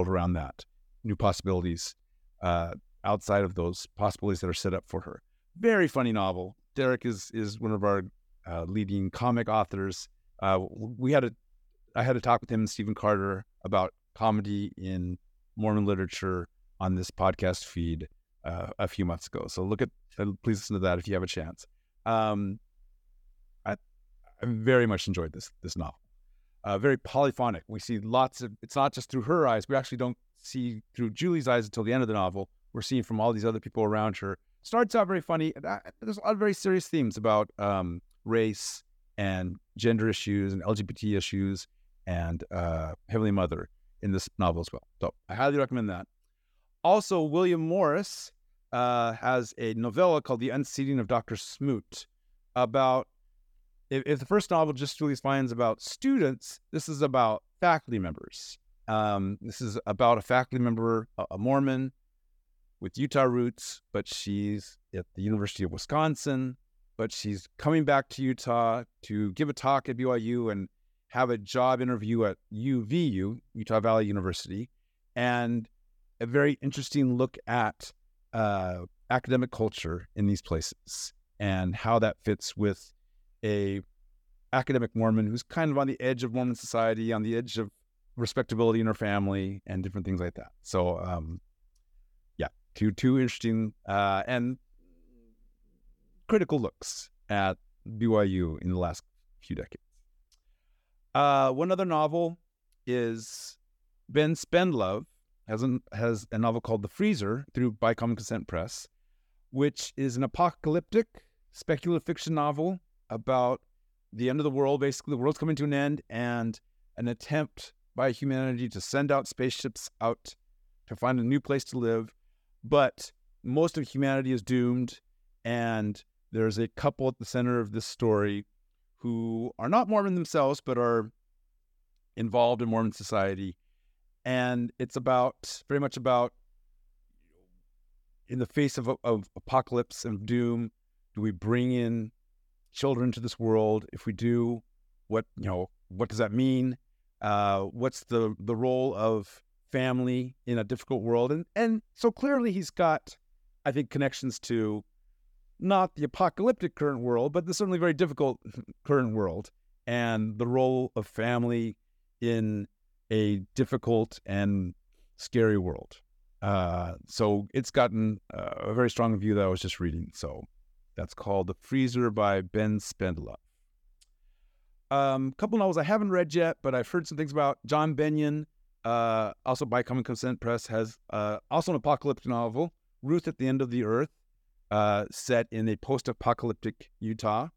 around that, new possibilities. outside of those possibilities that are set up for her. Very funny novel. Derek is one of our leading comic authors. I had a talk with him and Stephen Carter about comedy in Mormon literature on this podcast feed a few months ago. So please listen to that if you have a chance. I very much enjoyed this novel. Very polyphonic. We see lots of, it's not just through her eyes. We actually don't see through Julie's eyes until the end of the novel. We're seeing from all these other people around her. Starts out very funny. There's a lot of very serious themes about race and gender issues and LGBT issues and Heavenly Mother in this novel as well. So I highly recommend that. Also, William Morris has a novella called The Unseating of Dr. Smoot about, if the first novel, Just Julie's Finds, about students, this is about faculty members. This is about a faculty member, a Mormon with Utah roots, but she's at the University of Wisconsin, but she's coming back to Utah to give a talk at BYU and have a job interview at UVU, Utah Valley University, and a very interesting look at academic culture in these places and how that fits with a academic Mormon who's kind of on the edge of Mormon society, on the edge of respectability in her family and different things like that. So, two interesting and critical looks at BYU in the last few decades. One other novel is Ben Spendlove has a novel called The Freezer by Common Consent Press, which is an apocalyptic speculative fiction novel about the end of the world. Basically, the world's coming to an end, and an attempt by humanity to send out spaceships out to find a new place to live. But most of humanity is doomed, and there's a couple at the center of this story who are not Mormon themselves, but are involved in Mormon society. And it's very much about, in the face of apocalypse and doom, do we bring in children to this world? If we do, what does that mean? What's the role of family in a difficult world? And so clearly he's got, I think, connections to not the apocalyptic current world, but the certainly very difficult current world and the role of family in a difficult and scary world. So it's gotten a very strong review that I was just reading. So that's called The Freezer by Ben Spendlove. Couple novels I haven't read yet, but I've heard some things about. John Benyon, also by Common Consent Press, has also an apocalyptic novel, Ruth at the End of the Earth, set in a post-apocalyptic Utah.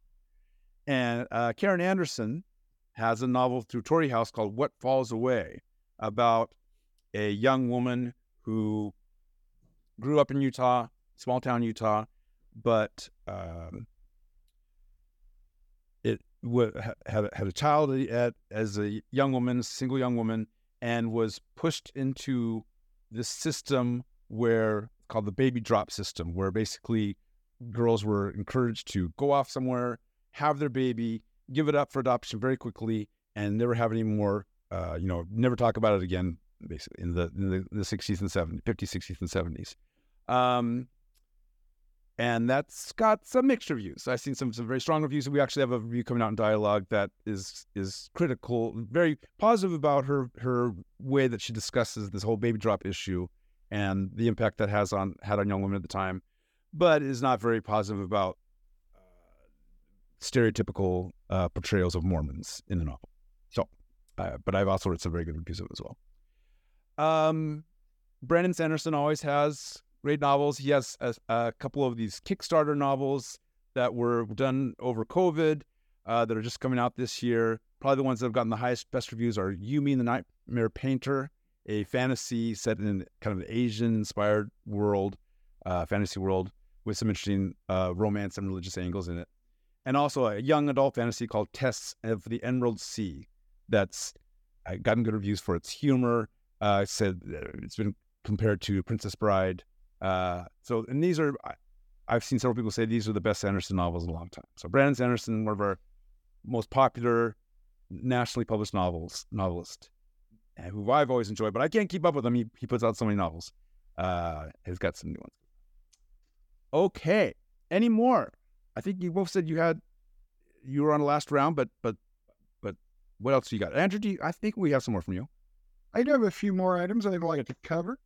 And Karen Anderson has a novel through Torrey House called What Falls Away, about a young woman who grew up in Utah, small town Utah, but had a child as a young woman, single young woman, and was pushed into this system called the baby drop system, where basically girls were encouraged to go off somewhere, have their baby, give it up for adoption very quickly, and never have any more, never talk about it again, basically, in the 60s and 70s, 50s, 60s, and 70s. And that's got some mixed reviews. I've seen some very strong reviews. We actually have a review coming out in Dialogue that is critical, very positive about her way that she discusses this whole baby drop issue and the impact that had on young women at the time, but is not very positive about stereotypical portrayals of Mormons in the novel. So, but I've also read some very good reviews of it as well. Brandon Sanderson always has great novels. He has a couple of these Kickstarter novels that were done over COVID that are just coming out this year. Probably the ones that have gotten the highest, best reviews are Yumi and the Nightmare Painter, a fantasy set in kind of an Asian-inspired world, fantasy world, with some interesting romance and religious angles in it. And also a young adult fantasy called Tests of the Emerald Sea that's gotten good reviews for its humor. Said it's been compared to Princess Bride. And these are, I've seen several people say these are the best Sanderson novels in a long time. So Brandon Sanderson, one of our most popular nationally published novelist, who I've always enjoyed, but I can't keep up with him. He puts out so many novels. has got some new ones. Okay. Any more? I think you both said you were on the last round, but what else you got? Andrew, I think we have some more from you. I do have a few more items I'd like to cover.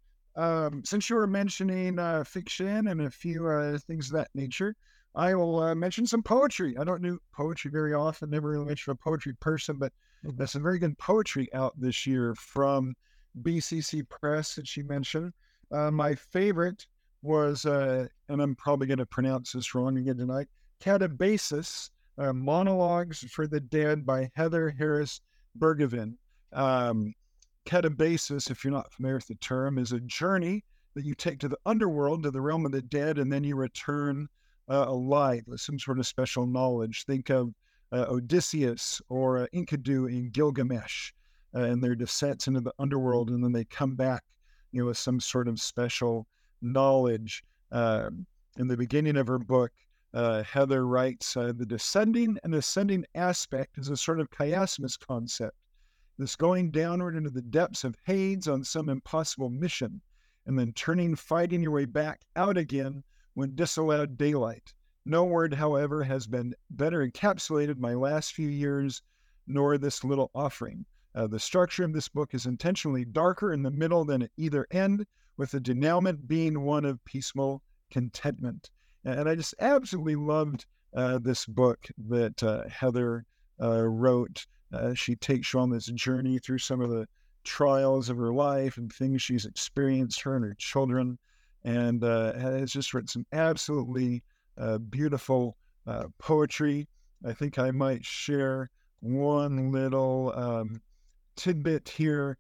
Since you were mentioning fiction and a few things of that nature, I will mention some poetry. I don't do poetry very often, never really much of a poetry person, but there's some very good poetry out this year from BCC Press that she mentioned. My favorite was, and I'm probably going to pronounce this wrong again tonight, Catabasis, Monologues for the Dead by Heather Harris Bergevin. Catabasis, if you're not familiar with the term, is a journey that you take to the underworld, to the realm of the dead, and then you return alive with some sort of special knowledge. Think of Odysseus or Enkidu in Gilgamesh and their descents into the underworld, and then they come back, with some sort of special knowledge. In the beginning of her book, Heather writes, the descending and ascending aspect is a sort of chiasmus concept. This going downward into the depths of Hades on some impossible mission, and then fighting your way back out again when disallowed daylight. No word, however, has been better encapsulated my last few years, nor this little offering. The structure of this book is intentionally darker in the middle than at either end, with the denouement being one of peaceful contentment. And I just absolutely loved this book that Heather wrote. She takes you on this journey through some of the trials of her life and things she's experienced, her and her children, and has just written some absolutely beautiful poetry. I think I might share one little tidbit here.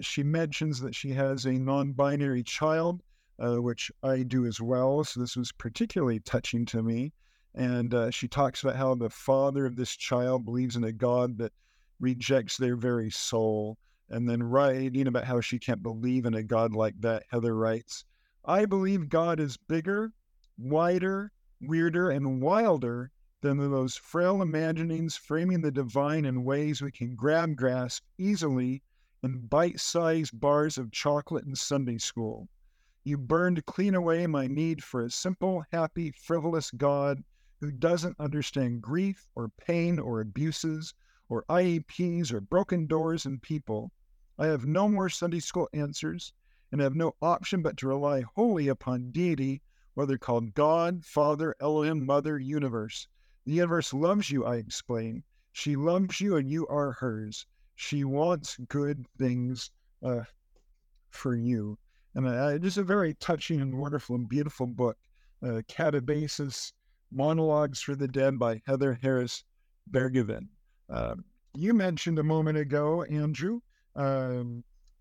She mentions that she has a non-binary child, which I do as well, so this was particularly touching to me. And she talks about how the father of this child believes in a God that rejects their very soul. And then writing about how she can't believe in a God like that, Heather writes, I believe God is bigger, wider, weirder, and wilder than those frail imaginings framing the divine in ways we can grasp easily in bite-sized bars of chocolate in Sunday school. You burned clean away my need for a simple, happy, frivolous God who doesn't understand grief or pain or abuses or IEPs or broken doors and people. I have no more Sunday school answers and have no option but to rely wholly upon deity, whether called God, Father, Elohim, Mother, Universe. The universe loves you, I explain. She loves you and you are hers. She wants good things for you. And just a very touching and wonderful and beautiful book, Catabasis, Monologues for the Dead by Heather Harris Bergevin. You mentioned a moment ago, Andrew,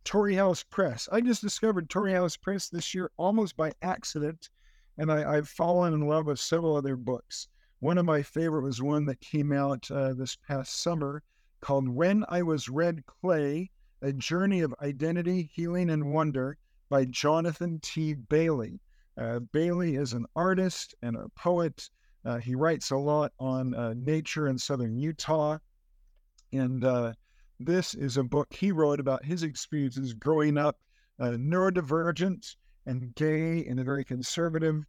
Torrey House Press. I just discovered Torrey House Press this year almost by accident, and I've fallen in love with several other books. One of my favorite was one that came out this past summer called When I Was Red Clay, A Journey of Identity, Healing, and Wonder by Jonathan T. Bailey. Bailey is an artist and a poet. He writes a lot on nature in southern Utah, and this is a book he wrote about his experiences growing up neurodivergent and gay in a very conservative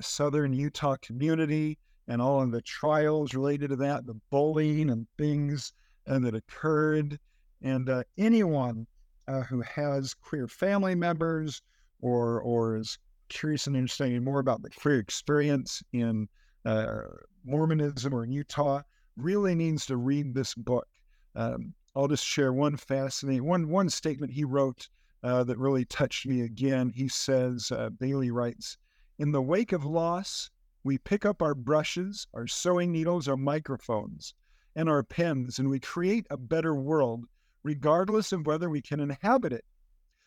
southern Utah community, and all of the trials related to that, the bullying and things that occurred. And anyone who has queer family members or is curious and understanding more about the queer experience in Mormonism or in Utah really needs to read this book. I'll just share one fascinating one statement he wrote that really touched me again. He says, Bailey writes, in the wake of loss, we pick up our brushes, our sewing needles, our microphones, and our pens, and we create a better world, regardless of whether we can inhabit it.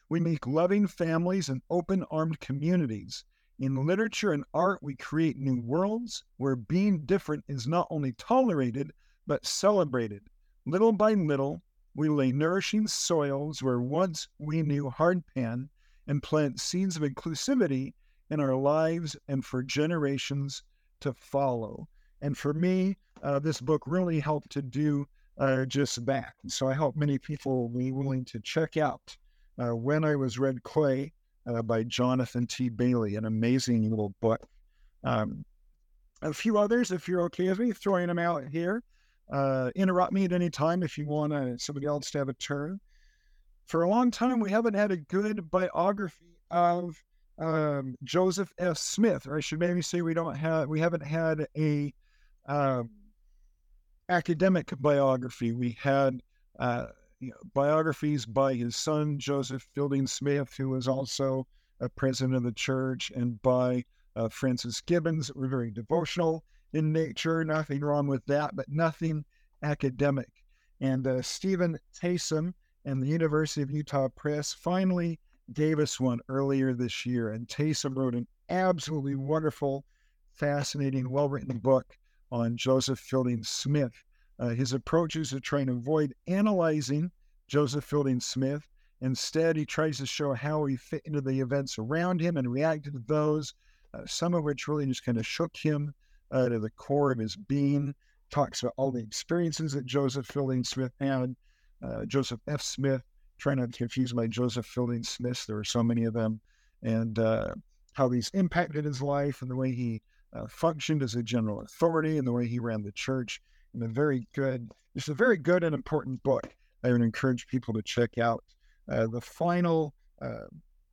We make loving families and open-armed communities. In literature and art, we create new worlds where being different is not only tolerated, but celebrated. Little by little, we lay nourishing soils where once we knew hard pan and plant seeds of inclusivity in our lives and for generations to follow. And for me, this book really helped to do just that. So I hope many people will be willing to check out When I Was Red Clay, by Jonathan T. Bailey, an amazing little book. A few others, if you're okay with me, throwing them out here. Interrupt me at any time if you want somebody else to have a turn. For a long time, we haven't had a good biography of Joseph F. Smith, or I should maybe say we haven't had a academic biography. We had biographies by his son, Joseph Fielding Smith, who was also a president of the church, and by Francis Gibbons, that were very devotional in nature. Nothing wrong with that, but nothing academic. And Stephen Taysom and the University of Utah Press finally gave us one earlier this year. And Taysom wrote an absolutely wonderful, fascinating, well-written book on Joseph Fielding Smith. His approach is to try to avoid analyzing Joseph Fielding Smith. Instead, he tries to show how he fit into the events around him and reacted to those, some of which really just kind of shook him to the core of his being. Talks about all the experiences that Joseph Fielding Smith had. Joseph F. Smith, trying not to confuse my Joseph Fielding Smith, there were so many of them, and how these impacted his life and the way he functioned as a general authority and the way he ran the church. And it's a very good and important book. I would encourage people to check out. The final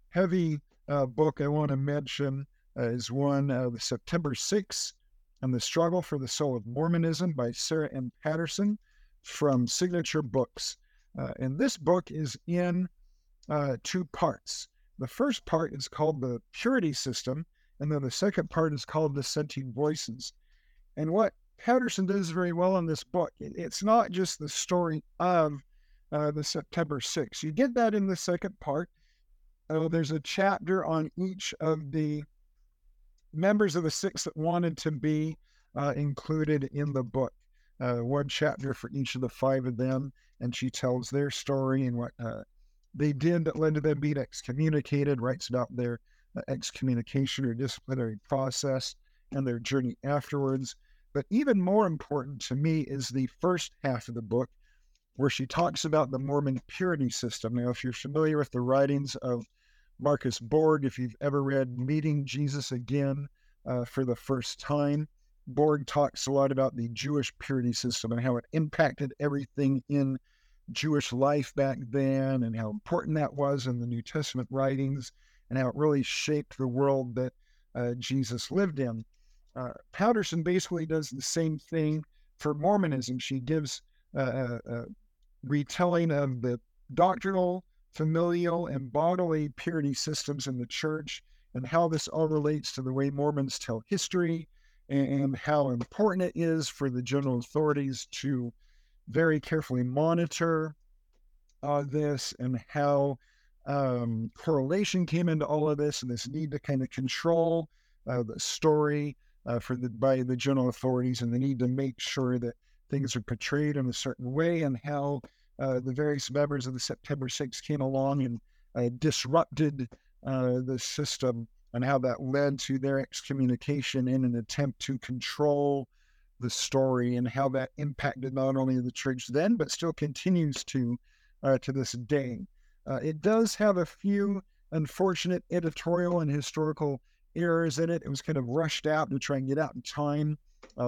heavy book I want to mention is one of September 6th and the Struggle for the Soul of Mormonism by Sarah M. Patterson from Signature Books. And this book is in two parts. The first part is called The Purity System, and then the second part is called Dissenting Voices. And what Patterson does very well in this book, it's not just the story of the September 6th. You get that in the second part. There's a chapter on each of the members of the Six that wanted to be included in the book. One chapter for each of the five of them, and she tells their story and what they did that led to them being excommunicated, writes about their excommunication or disciplinary process and their journey afterwards. But even more important to me is the first half of the book, where she talks about the Mormon purity system. Now, if you're familiar with the writings of Marcus Borg, if you've ever read Meeting Jesus Again for the First Time, Borg talks a lot about the Jewish purity system and how it impacted everything in Jewish life back then and how important that was in the New Testament writings and how it really shaped the world that Jesus lived in. Patterson basically does the same thing for Mormonism. She gives a retelling of the doctrinal, familial, and bodily purity systems in the church and how this all relates to the way Mormons tell history, and how important it is for the general authorities to very carefully monitor this, and how correlation came into all of this, and this need to kind of control the story by the general authorities, and the need to make sure that things are portrayed in a certain way, and how the various members of the September 6th came along and disrupted the system, and how that led to their excommunication in an attempt to control the story, and how that impacted not only the church then, but still continues to this day. It does have a few unfortunate editorial and historical errors in it. It was kind of rushed out to try and get out in time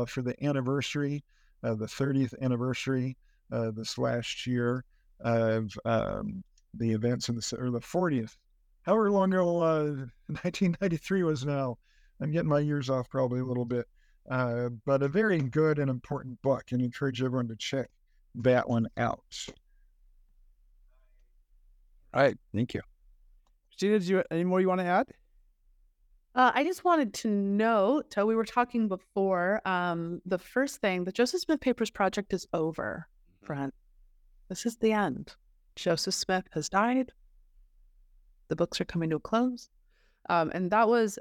for the anniversary, the 30th anniversary this last year of the events or the 40th. However long ago 1993 was now. I'm getting my years off probably a little bit, but a very good and important book, and encourage everyone to check that one out. All right. Thank you. Christina, did you any more you want to add? I just wanted to note, we were talking before, the first thing, the Joseph Smith Papers Project is over, friend. This is the end. Joseph Smith has died. The books are coming to a close. And that was,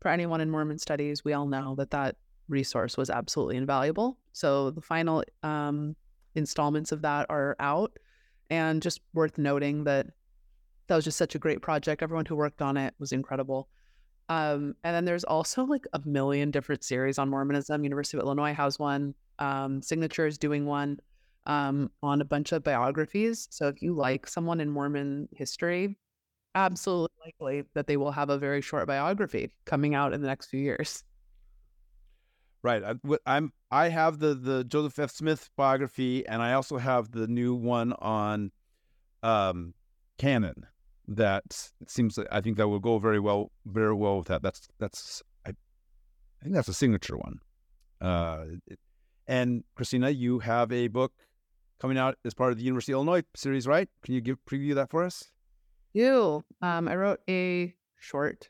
for anyone in Mormon studies, we all know that resource was absolutely invaluable. So the final installments of that are out. And just worth noting that was just such a great project. Everyone who worked on it was incredible. And then there's also a million different series on Mormonism. University of Illinois has one. Signature is doing one on a bunch of biographies. So if you like someone in Mormon history, absolutely likely that they will have a very short biography coming out in the next few years. Right. I have the Joseph F. Smith biography, and I also have the new one on canon. That seems like, I think that will go very well with that. I think that's a signature one. And Christina, you have a book coming out as part of the University of Illinois series, right? Can you preview that for us? I wrote a short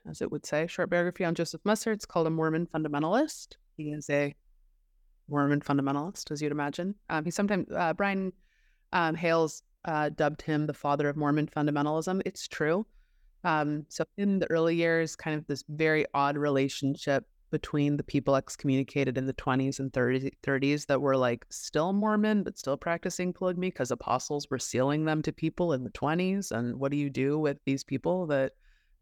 biography on Joseph Musser. It's called A Mormon Fundamentalist. He is a Mormon fundamentalist, as you'd imagine. He sometimes, Brian Hales dubbed him the father of Mormon fundamentalism. It's true. So in the early years, kind of this very odd relationship between the people excommunicated in the 20s and 30s that were like still Mormon, but still practicing polygamy because apostles were sealing them to people in the 20s. And what do you do with these people that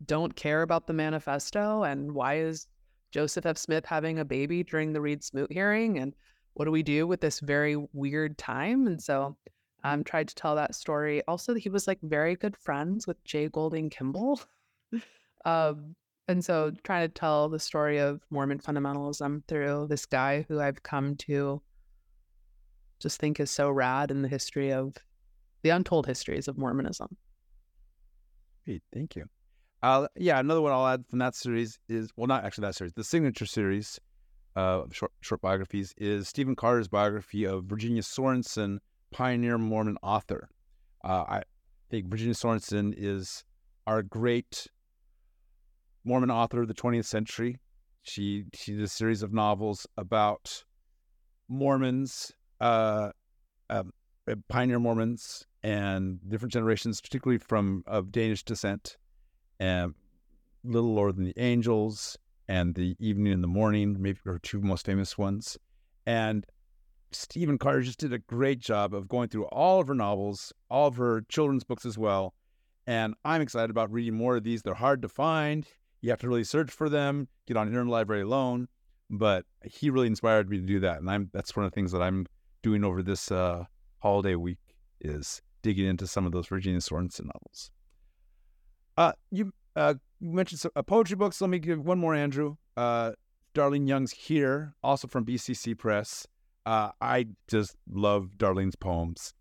don't care about the manifesto? And why is Joseph F. Smith having a baby during the Reed Smoot hearing? And what do we do with this very weird time? And so I tried to tell that story. Also, he was like very good friends with Jay Golding Kimball. And so trying to tell the story of Mormon fundamentalism through this guy who I've come to just think is so rad in the history of the untold histories of Mormonism. Great. Thank you. Another one I'll add from that series is, well, not actually that series, the signature series of short biographies is Stephen Carter's biography of Virginia Sorensen, pioneer Mormon author. I think Virginia Sorensen is our great Mormon author of the 20th century. She did a series of novels about Mormons, pioneer Mormons, and different generations, particularly of Danish descent, and Little Lord and the Angels, and The Evening and the Morning, maybe are two most famous ones. And Stephen Carter just did a great job of going through all of her novels, all of her children's books as well. And I'm excited about reading more of these. They're hard to find. You have to really search for them, get on Internet Library alone. But he really inspired me to do that. And that's one of the things that I'm doing over this holiday week is digging into some of those Virginia Sorensen novels. You mentioned some poetry books. Let me give one more, Andrew. Darlene Young's Here, also from BCC Press. I just love Darlene's poems.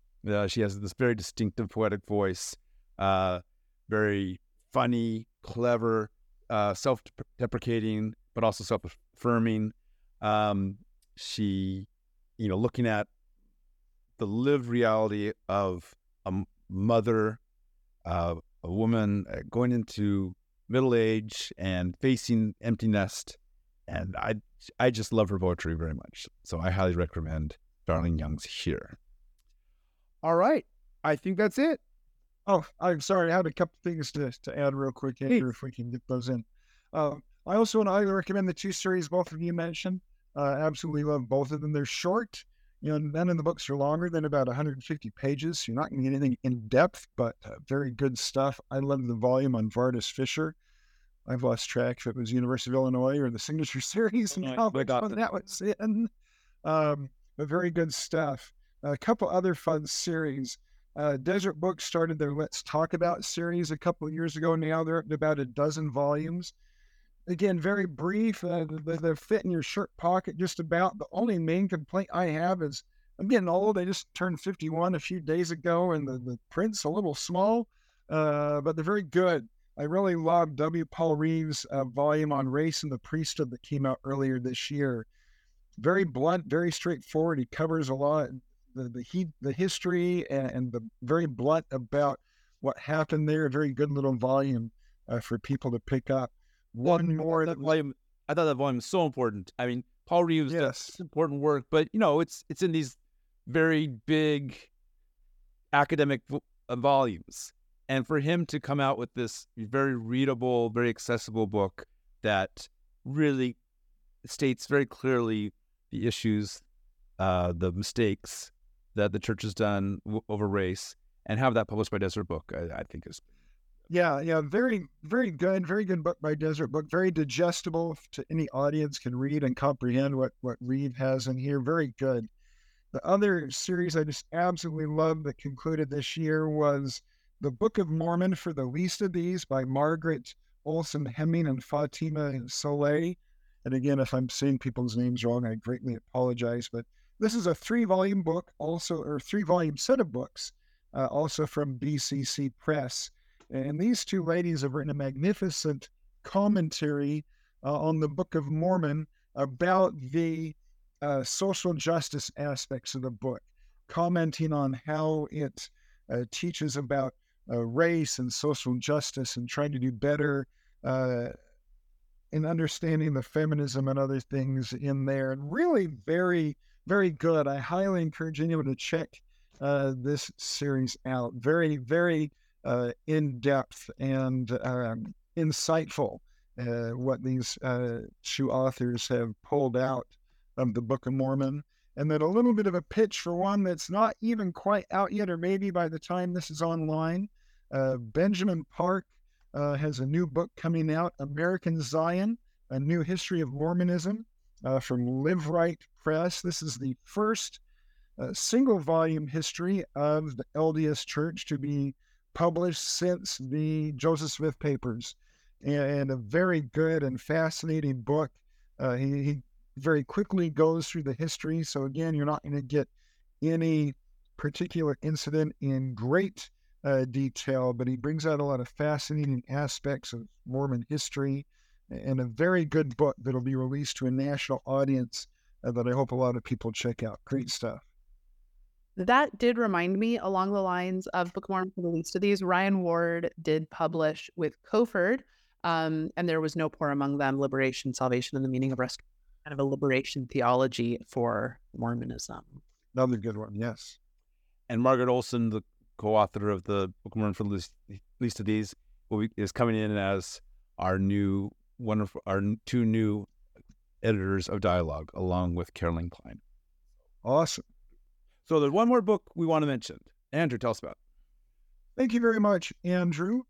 She has this very distinctive poetic voice, very funny, clever, self-deprecating, but also self-affirming. She, looking at the lived reality of a mother, a woman going into middle age and facing empty nest. And I just love her poetry very much. So I highly recommend Darlene Young's Here. All right. I think that's it. Oh, I'm sorry. I had a couple things to add real quick, Andrew, if we can get those in. I also want to highly recommend the two series both of you mentioned. Absolutely love both of them. They're short. None of the books are longer than about 150 pages. So you're not going to get anything in depth, but very good stuff. I love the volume on Vardis Fisher. I've lost track if it was University of Illinois or the Signature Series and how much fun that was in. But very good stuff. A couple other fun series. Desert Books started their Let's Talk About series a couple of years ago. Now they're up to about a dozen volumes. Again, very brief. They fit in your shirt pocket just about. The only main complaint I have is I'm getting old. I just turned 51 a few days ago, and the print's a little small, but they're very good. I really love W. Paul Reeves' volume on Race and the Priesthood that came out earlier this year. Very blunt, very straightforward. He covers a lot. The history and the very blunt about what happened there. A very good little volume for people to pick up. One more. I thought that volume was so important. I mean, Paul Reeves does important work, but it's in these very big academic volumes, and for him to come out with this very readable, very accessible book that really states very clearly the issues, the mistakes that the church has done over race, and have that published by Desert Book, I think is. Yeah, very, very good book by Desert Book, very digestible to any audience can read and comprehend what Reeve has in here, very good. The other series I just absolutely loved that concluded this year was The Book of Mormon for the Least of These by Margaret Olson Hemming and Fatima Soleil. And again, if I'm saying people's names wrong, I greatly apologize. But this is a three-volume book, also, or three-volume set of books, also from BCC Press. And these two ladies have written a magnificent commentary on the Book of Mormon about the social justice aspects of the book, commenting on how it teaches about race and social justice and trying to do better in understanding the feminism and other things in there. And really very, very good. I highly encourage anyone to check this series out. Very, very in-depth and insightful what these two authors have pulled out of the Book of Mormon. And then a little bit of a pitch for one that's not even quite out yet, or maybe by the time this is online. Benjamin Park has a new book coming out, American Zion, A New History of Mormonism, from Live Right Press. This is the first single-volume history of the LDS Church to be published since the Joseph Smith Papers, and a very good and fascinating book. He very quickly goes through the history. So again, you're not going to get any particular incident in great detail, but he brings out a lot of fascinating aspects of Mormon history, and a very good book that'll be released to a national audience that I hope a lot of people check out. Great stuff. That did remind me, along the lines of Book of Mormon for the Least of These, Ryan Ward did publish with Coford, and There Was No Poor Among Them, Liberation, Salvation, and the Meaning of Restoration. Kind of a liberation theology for Mormonism. Another good one, yes. And Margaret Olson, the co-author of the Book of Mormon for the Least of These, is coming in as our new, wonderful, our two new editors of Dialogue, along with Caroline Klein. Awesome. So there's one more book we want to mention. Andrew, tell us about it. Thank you very much, Andrew.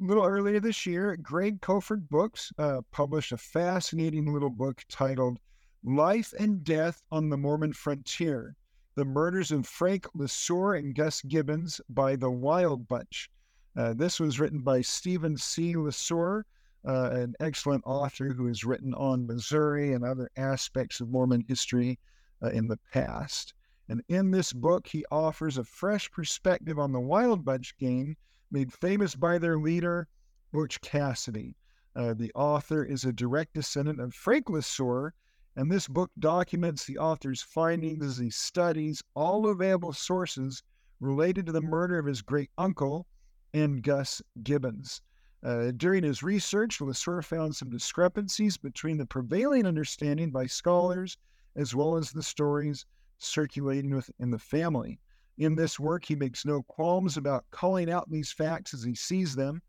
A little earlier this year, Greg Coford Books published a fascinating little book titled Life and Death on the Mormon Frontier, The Murders of Frank LeSueur and Gus Gibbons by the Wild Bunch. This was written by Stephen C. LeSueur, an excellent author who has written on Missouri and other aspects of Mormon history in the past. And in this book, he offers a fresh perspective on the Wild Bunch gang, made famous by their leader, Butch Cassidy. The author is a direct descendant of Frank LeSueur, and this book documents the author's findings as he studies all available sources related to the murder of his great uncle and Gus Gibbons. During his research, LeSueur found some discrepancies between the prevailing understanding by scholars as well as the stories circulating within the family. In this work, he makes no qualms about calling out these facts as he sees them,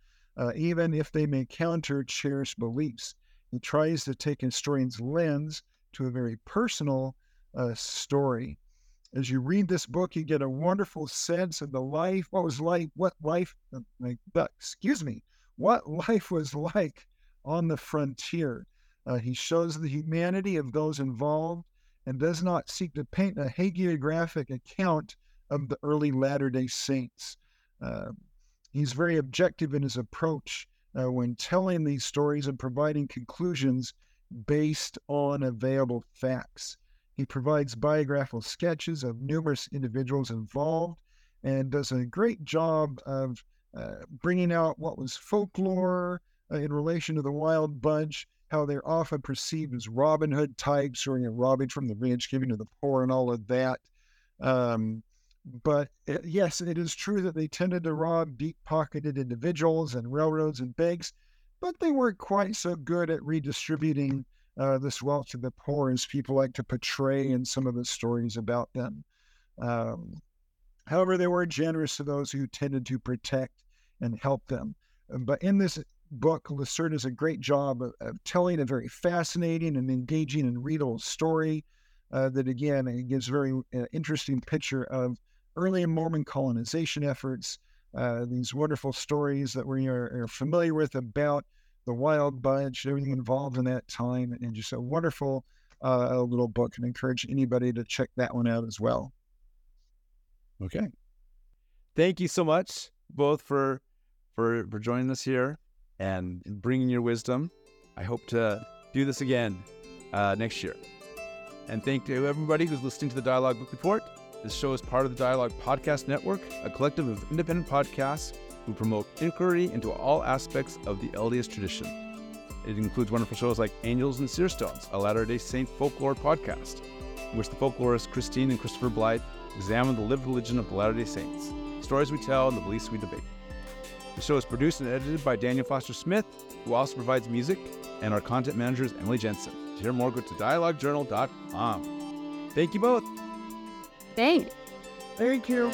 even if they may counter cherished beliefs. He tries to take a historian's lens to a very personal story. As you read this book, you get a wonderful sense of the life, what life was like on the frontier. He shows the humanity of those involved and does not seek to paint a hagiographic account of the early Latter-day Saints. He's very objective in his approach when telling these stories and providing conclusions based on available facts. He provides biographical sketches of numerous individuals involved and does a great job of bringing out what was folklore in relation to the Wild Bunch, how they're often perceived as Robin Hood types, or robbing from the rich, giving to the poor, and all of that. But yes, it is true that they tended to rob deep-pocketed individuals and railroads and banks, but they weren't quite so good at redistributing this wealth to the poor as people like to portray in some of the stories about them. However, they were generous to those who tended to protect and help them. But in this book, LeSueur does a great job of telling a very fascinating and engaging and readable story that, again, it gives a very interesting picture of early Mormon colonization efforts, these wonderful stories that we are familiar with about the Wild Bunch, everything involved in that time, and just a wonderful little book, and encourage anybody to check that one out as well. Okay. Thank you so much. both for joining us here and bringing your wisdom. I hope to do this again next year. And thank you to everybody who's listening to the Dialogue Book Report. This show is part of the Dialogue Podcast Network, a collective of independent podcasts who promote inquiry into all aspects of the LDS tradition. It includes wonderful shows like Angels and Seerstones, a Latter-day Saint folklore podcast, in which the folklorists Christine and Christopher Blythe examine the lived religion of the Latter-day Saints, stories we tell and the beliefs we debate. The show is produced and edited by Daniel Foster Smith, who also provides music, and our content manager is Emily Jensen. To hear more, go to dialoguejournal.com. Thank you both. Thanks. Thank you.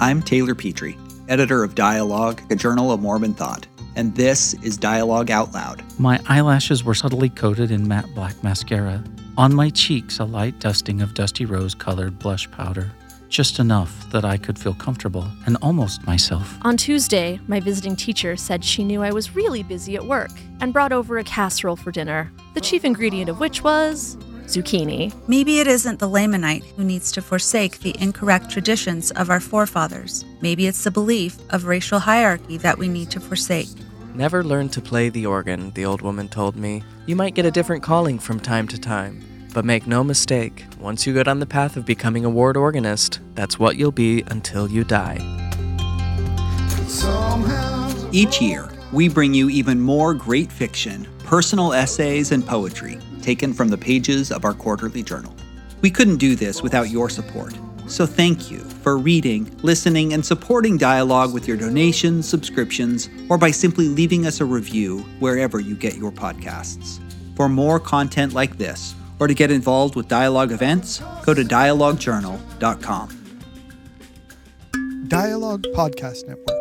I'm Taylor Petrie, editor of Dialogue, a Journal of Mormon Thought, and this is Dialogue Out Loud. My eyelashes were subtly coated in matte black mascara. On my cheeks, a light dusting of dusty rose-colored blush powder, just enough that I could feel comfortable and almost myself. On Tuesday, my visiting teacher said she knew I was really busy at work and brought over a casserole for dinner, the chief ingredient of which was zucchini. Maybe it isn't the Lamanite who needs to forsake the incorrect traditions of our forefathers. Maybe it's the belief of racial hierarchy that we need to forsake. Never learn to play the organ, the old woman told me. You might get a different calling from time to time. But make no mistake, once you go down the path of becoming a ward organist, that's what you'll be until you die. Each year, we bring you even more great fiction, personal essays, and poetry taken from the pages of our quarterly journal. We couldn't do this without your support, so thank you for reading, listening, and supporting Dialogue with your donations, subscriptions, or by simply leaving us a review wherever you get your podcasts. For more content like this, or to get involved with Dialogue events, go to dialoguejournal.com. Dialogue Podcast Network.